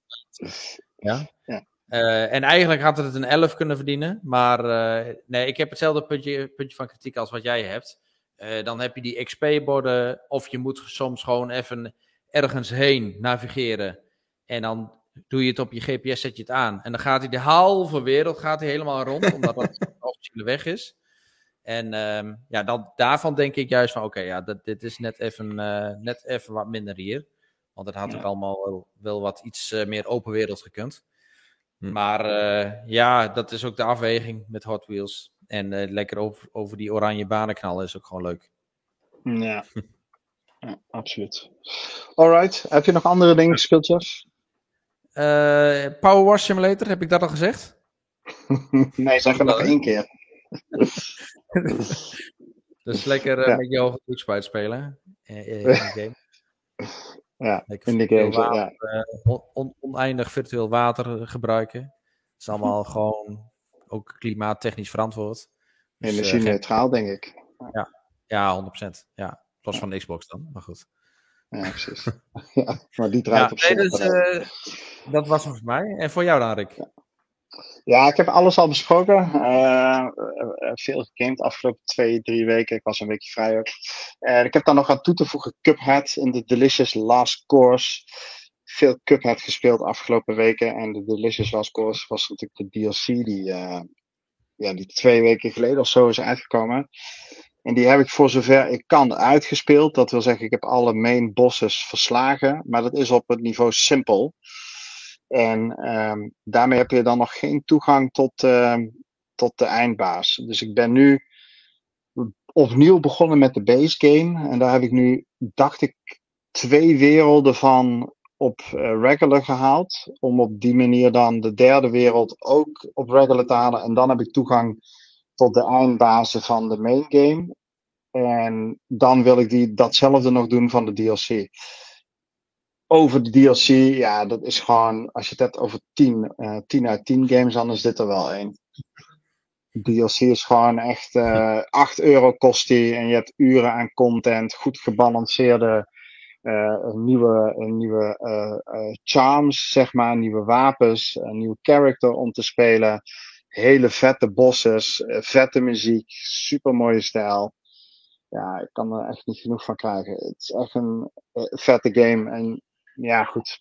Ja. ja. Uh, en eigenlijk had het een elf kunnen verdienen, maar uh, nee, ik heb hetzelfde puntje, puntje van kritiek als wat jij hebt. Uh, dan heb je die X P-borden, of je moet soms gewoon even ergens heen navigeren en dan doe je het op je G P S, zet je het aan. En dan gaat hij de halve wereld gaat hij helemaal rond, omdat dat de officiële weg is. En um, ja, dan, daarvan denk ik juist van, oké, okay, ja, dat, dit is net even, uh, net even wat minder hier. Want het had ja. ook allemaal wel, wel wat iets uh, meer open wereld gekund. Hm. Maar uh, ja, dat is ook de afweging met Hot Wheels. En uh, lekker over, over die oranje banen knallen is ook gewoon leuk. Ja, ja absoluut. Alright, heb je nog andere dingen gespeeld, Jas? Uh, PowerWash Simulator, heb ik dat al gezegd? Nee, zeg het nog één keer. Dus lekker uh, ja. met jouw voetspuit spelen. Uh, uh, game. Ja, ik vind ik heel ja. uh, on- Oneindig virtueel water gebruiken. Dat is allemaal gewoon ook klimaattechnisch verantwoord. Dus, energie-neutraal, uh, denk ik. Ja, ja honderd procent. Ja. Los van de Xbox dan, maar goed. Ja, precies. Ja, maar die draait ja, op nee, dus, uh, dat was hem voor mij. En voor jou dan, Rick? Ja, ja ik heb alles al besproken. Uh, veel gegamed afgelopen twee, drie weken. Ik was een weekje vrij ook. Uh, ik heb daar nog aan toe te voegen Cuphead en de Delicious Last Course. Veel Cuphead gespeeld afgelopen weken. En de Delicious Last Course was natuurlijk de D L C die, uh, ja, die twee weken geleden of zo is uitgekomen. En die heb ik voor zover ik kan uitgespeeld. Dat wil zeggen, ik heb alle main bosses verslagen. Maar dat is op het niveau simpel. En um, daarmee heb je dan nog geen toegang tot, uh, tot de eindbaas. Dus ik ben nu opnieuw begonnen met de base game. En daar heb ik nu, dacht ik, twee werelden van op uh, regular gehaald. Om op die manier dan de derde wereld ook op regular te halen. En dan heb ik toegang tot de eindbazen van de main game. En dan wil ik die, datzelfde nog doen van de D L C. Over de D L C, ja, dat is gewoon, als je het hebt over tien, uh, tien uit tien games, dan is dit er wel één. D L C is gewoon echt uh, acht euro kost die. En je hebt uren aan content, goed gebalanceerde uh, nieuwe, nieuwe uh, uh, charms, zeg maar, nieuwe wapens, een nieuw character om te spelen. Hele vette bosses, vette muziek, super mooie stijl. Ja, ik kan er echt niet genoeg van krijgen. Het is echt een uh, vette game. En ja, goed.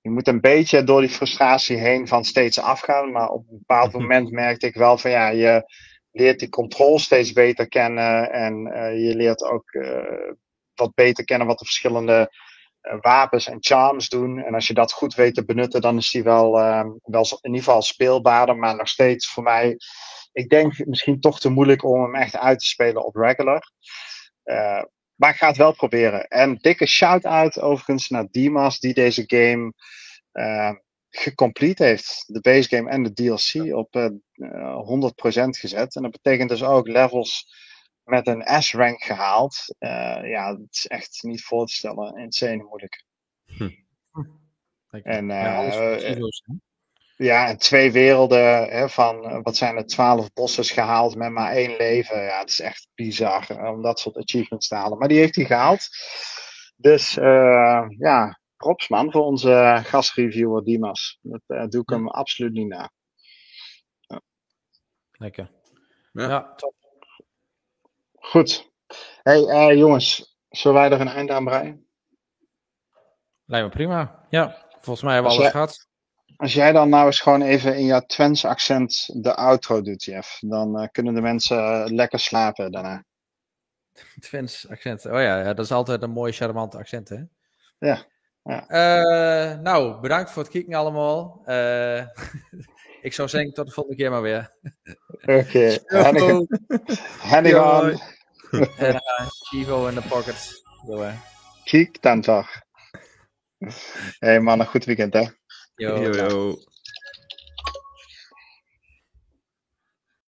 Je moet een beetje door die frustratie heen van steeds afgaan. Maar op een bepaald moment merkte ik wel van ja, je leert die control steeds beter kennen. En uh, je leert ook uh, wat beter kennen wat de verschillende wapens en charms doen. En als je dat goed weet te benutten, dan is die wel, uh, wel in ieder geval speelbaarder. Maar nog steeds voor mij, ik denk misschien toch te moeilijk om hem echt uit te spelen op regular. Uh, maar ik ga het wel proberen. En dikke shout-out overigens naar Dimas, die deze game uh, gecomplete heeft. De base game en de D L C op uh, honderd procent gezet. En dat betekent dus ook levels met een S-rank gehaald. Uh, ja, het is echt niet voor te stellen. Insane moeilijk. Hm. En, uh, ja, uh, ja, en twee werelden hè, van, wat zijn er, twaalf bosses gehaald met maar één leven. Ja, het is echt bizar om dat soort achievements te halen. Maar die heeft hij gehaald. Dus uh, ja, props man voor onze gastreviewer Dimas. Dat uh, doe ik ja. hem absoluut niet na. Ja. Lekker. Ja, ja top. Goed. Hey uh, jongens, zullen wij er een eind aan breien? Lijkt me prima. Ja, volgens mij hebben we als alles jij, gehad. Als jij dan nou eens gewoon even in jouw Twents accent de outro doet, Jeff. Dan uh, kunnen de mensen uh, lekker slapen daarna. Twents accent. Oh ja, ja, dat is altijd een mooi charmant accent, hè? Ja. ja. Uh, nou, bedankt voor het kijken allemaal. Uh, ik zou zeggen tot de volgende keer maar weer. Oké. Okay. Henning on. En Ivo in de pockets. Kiek dan toch. Hé hey, man, een goed weekend hè. Yo. Yo, yo.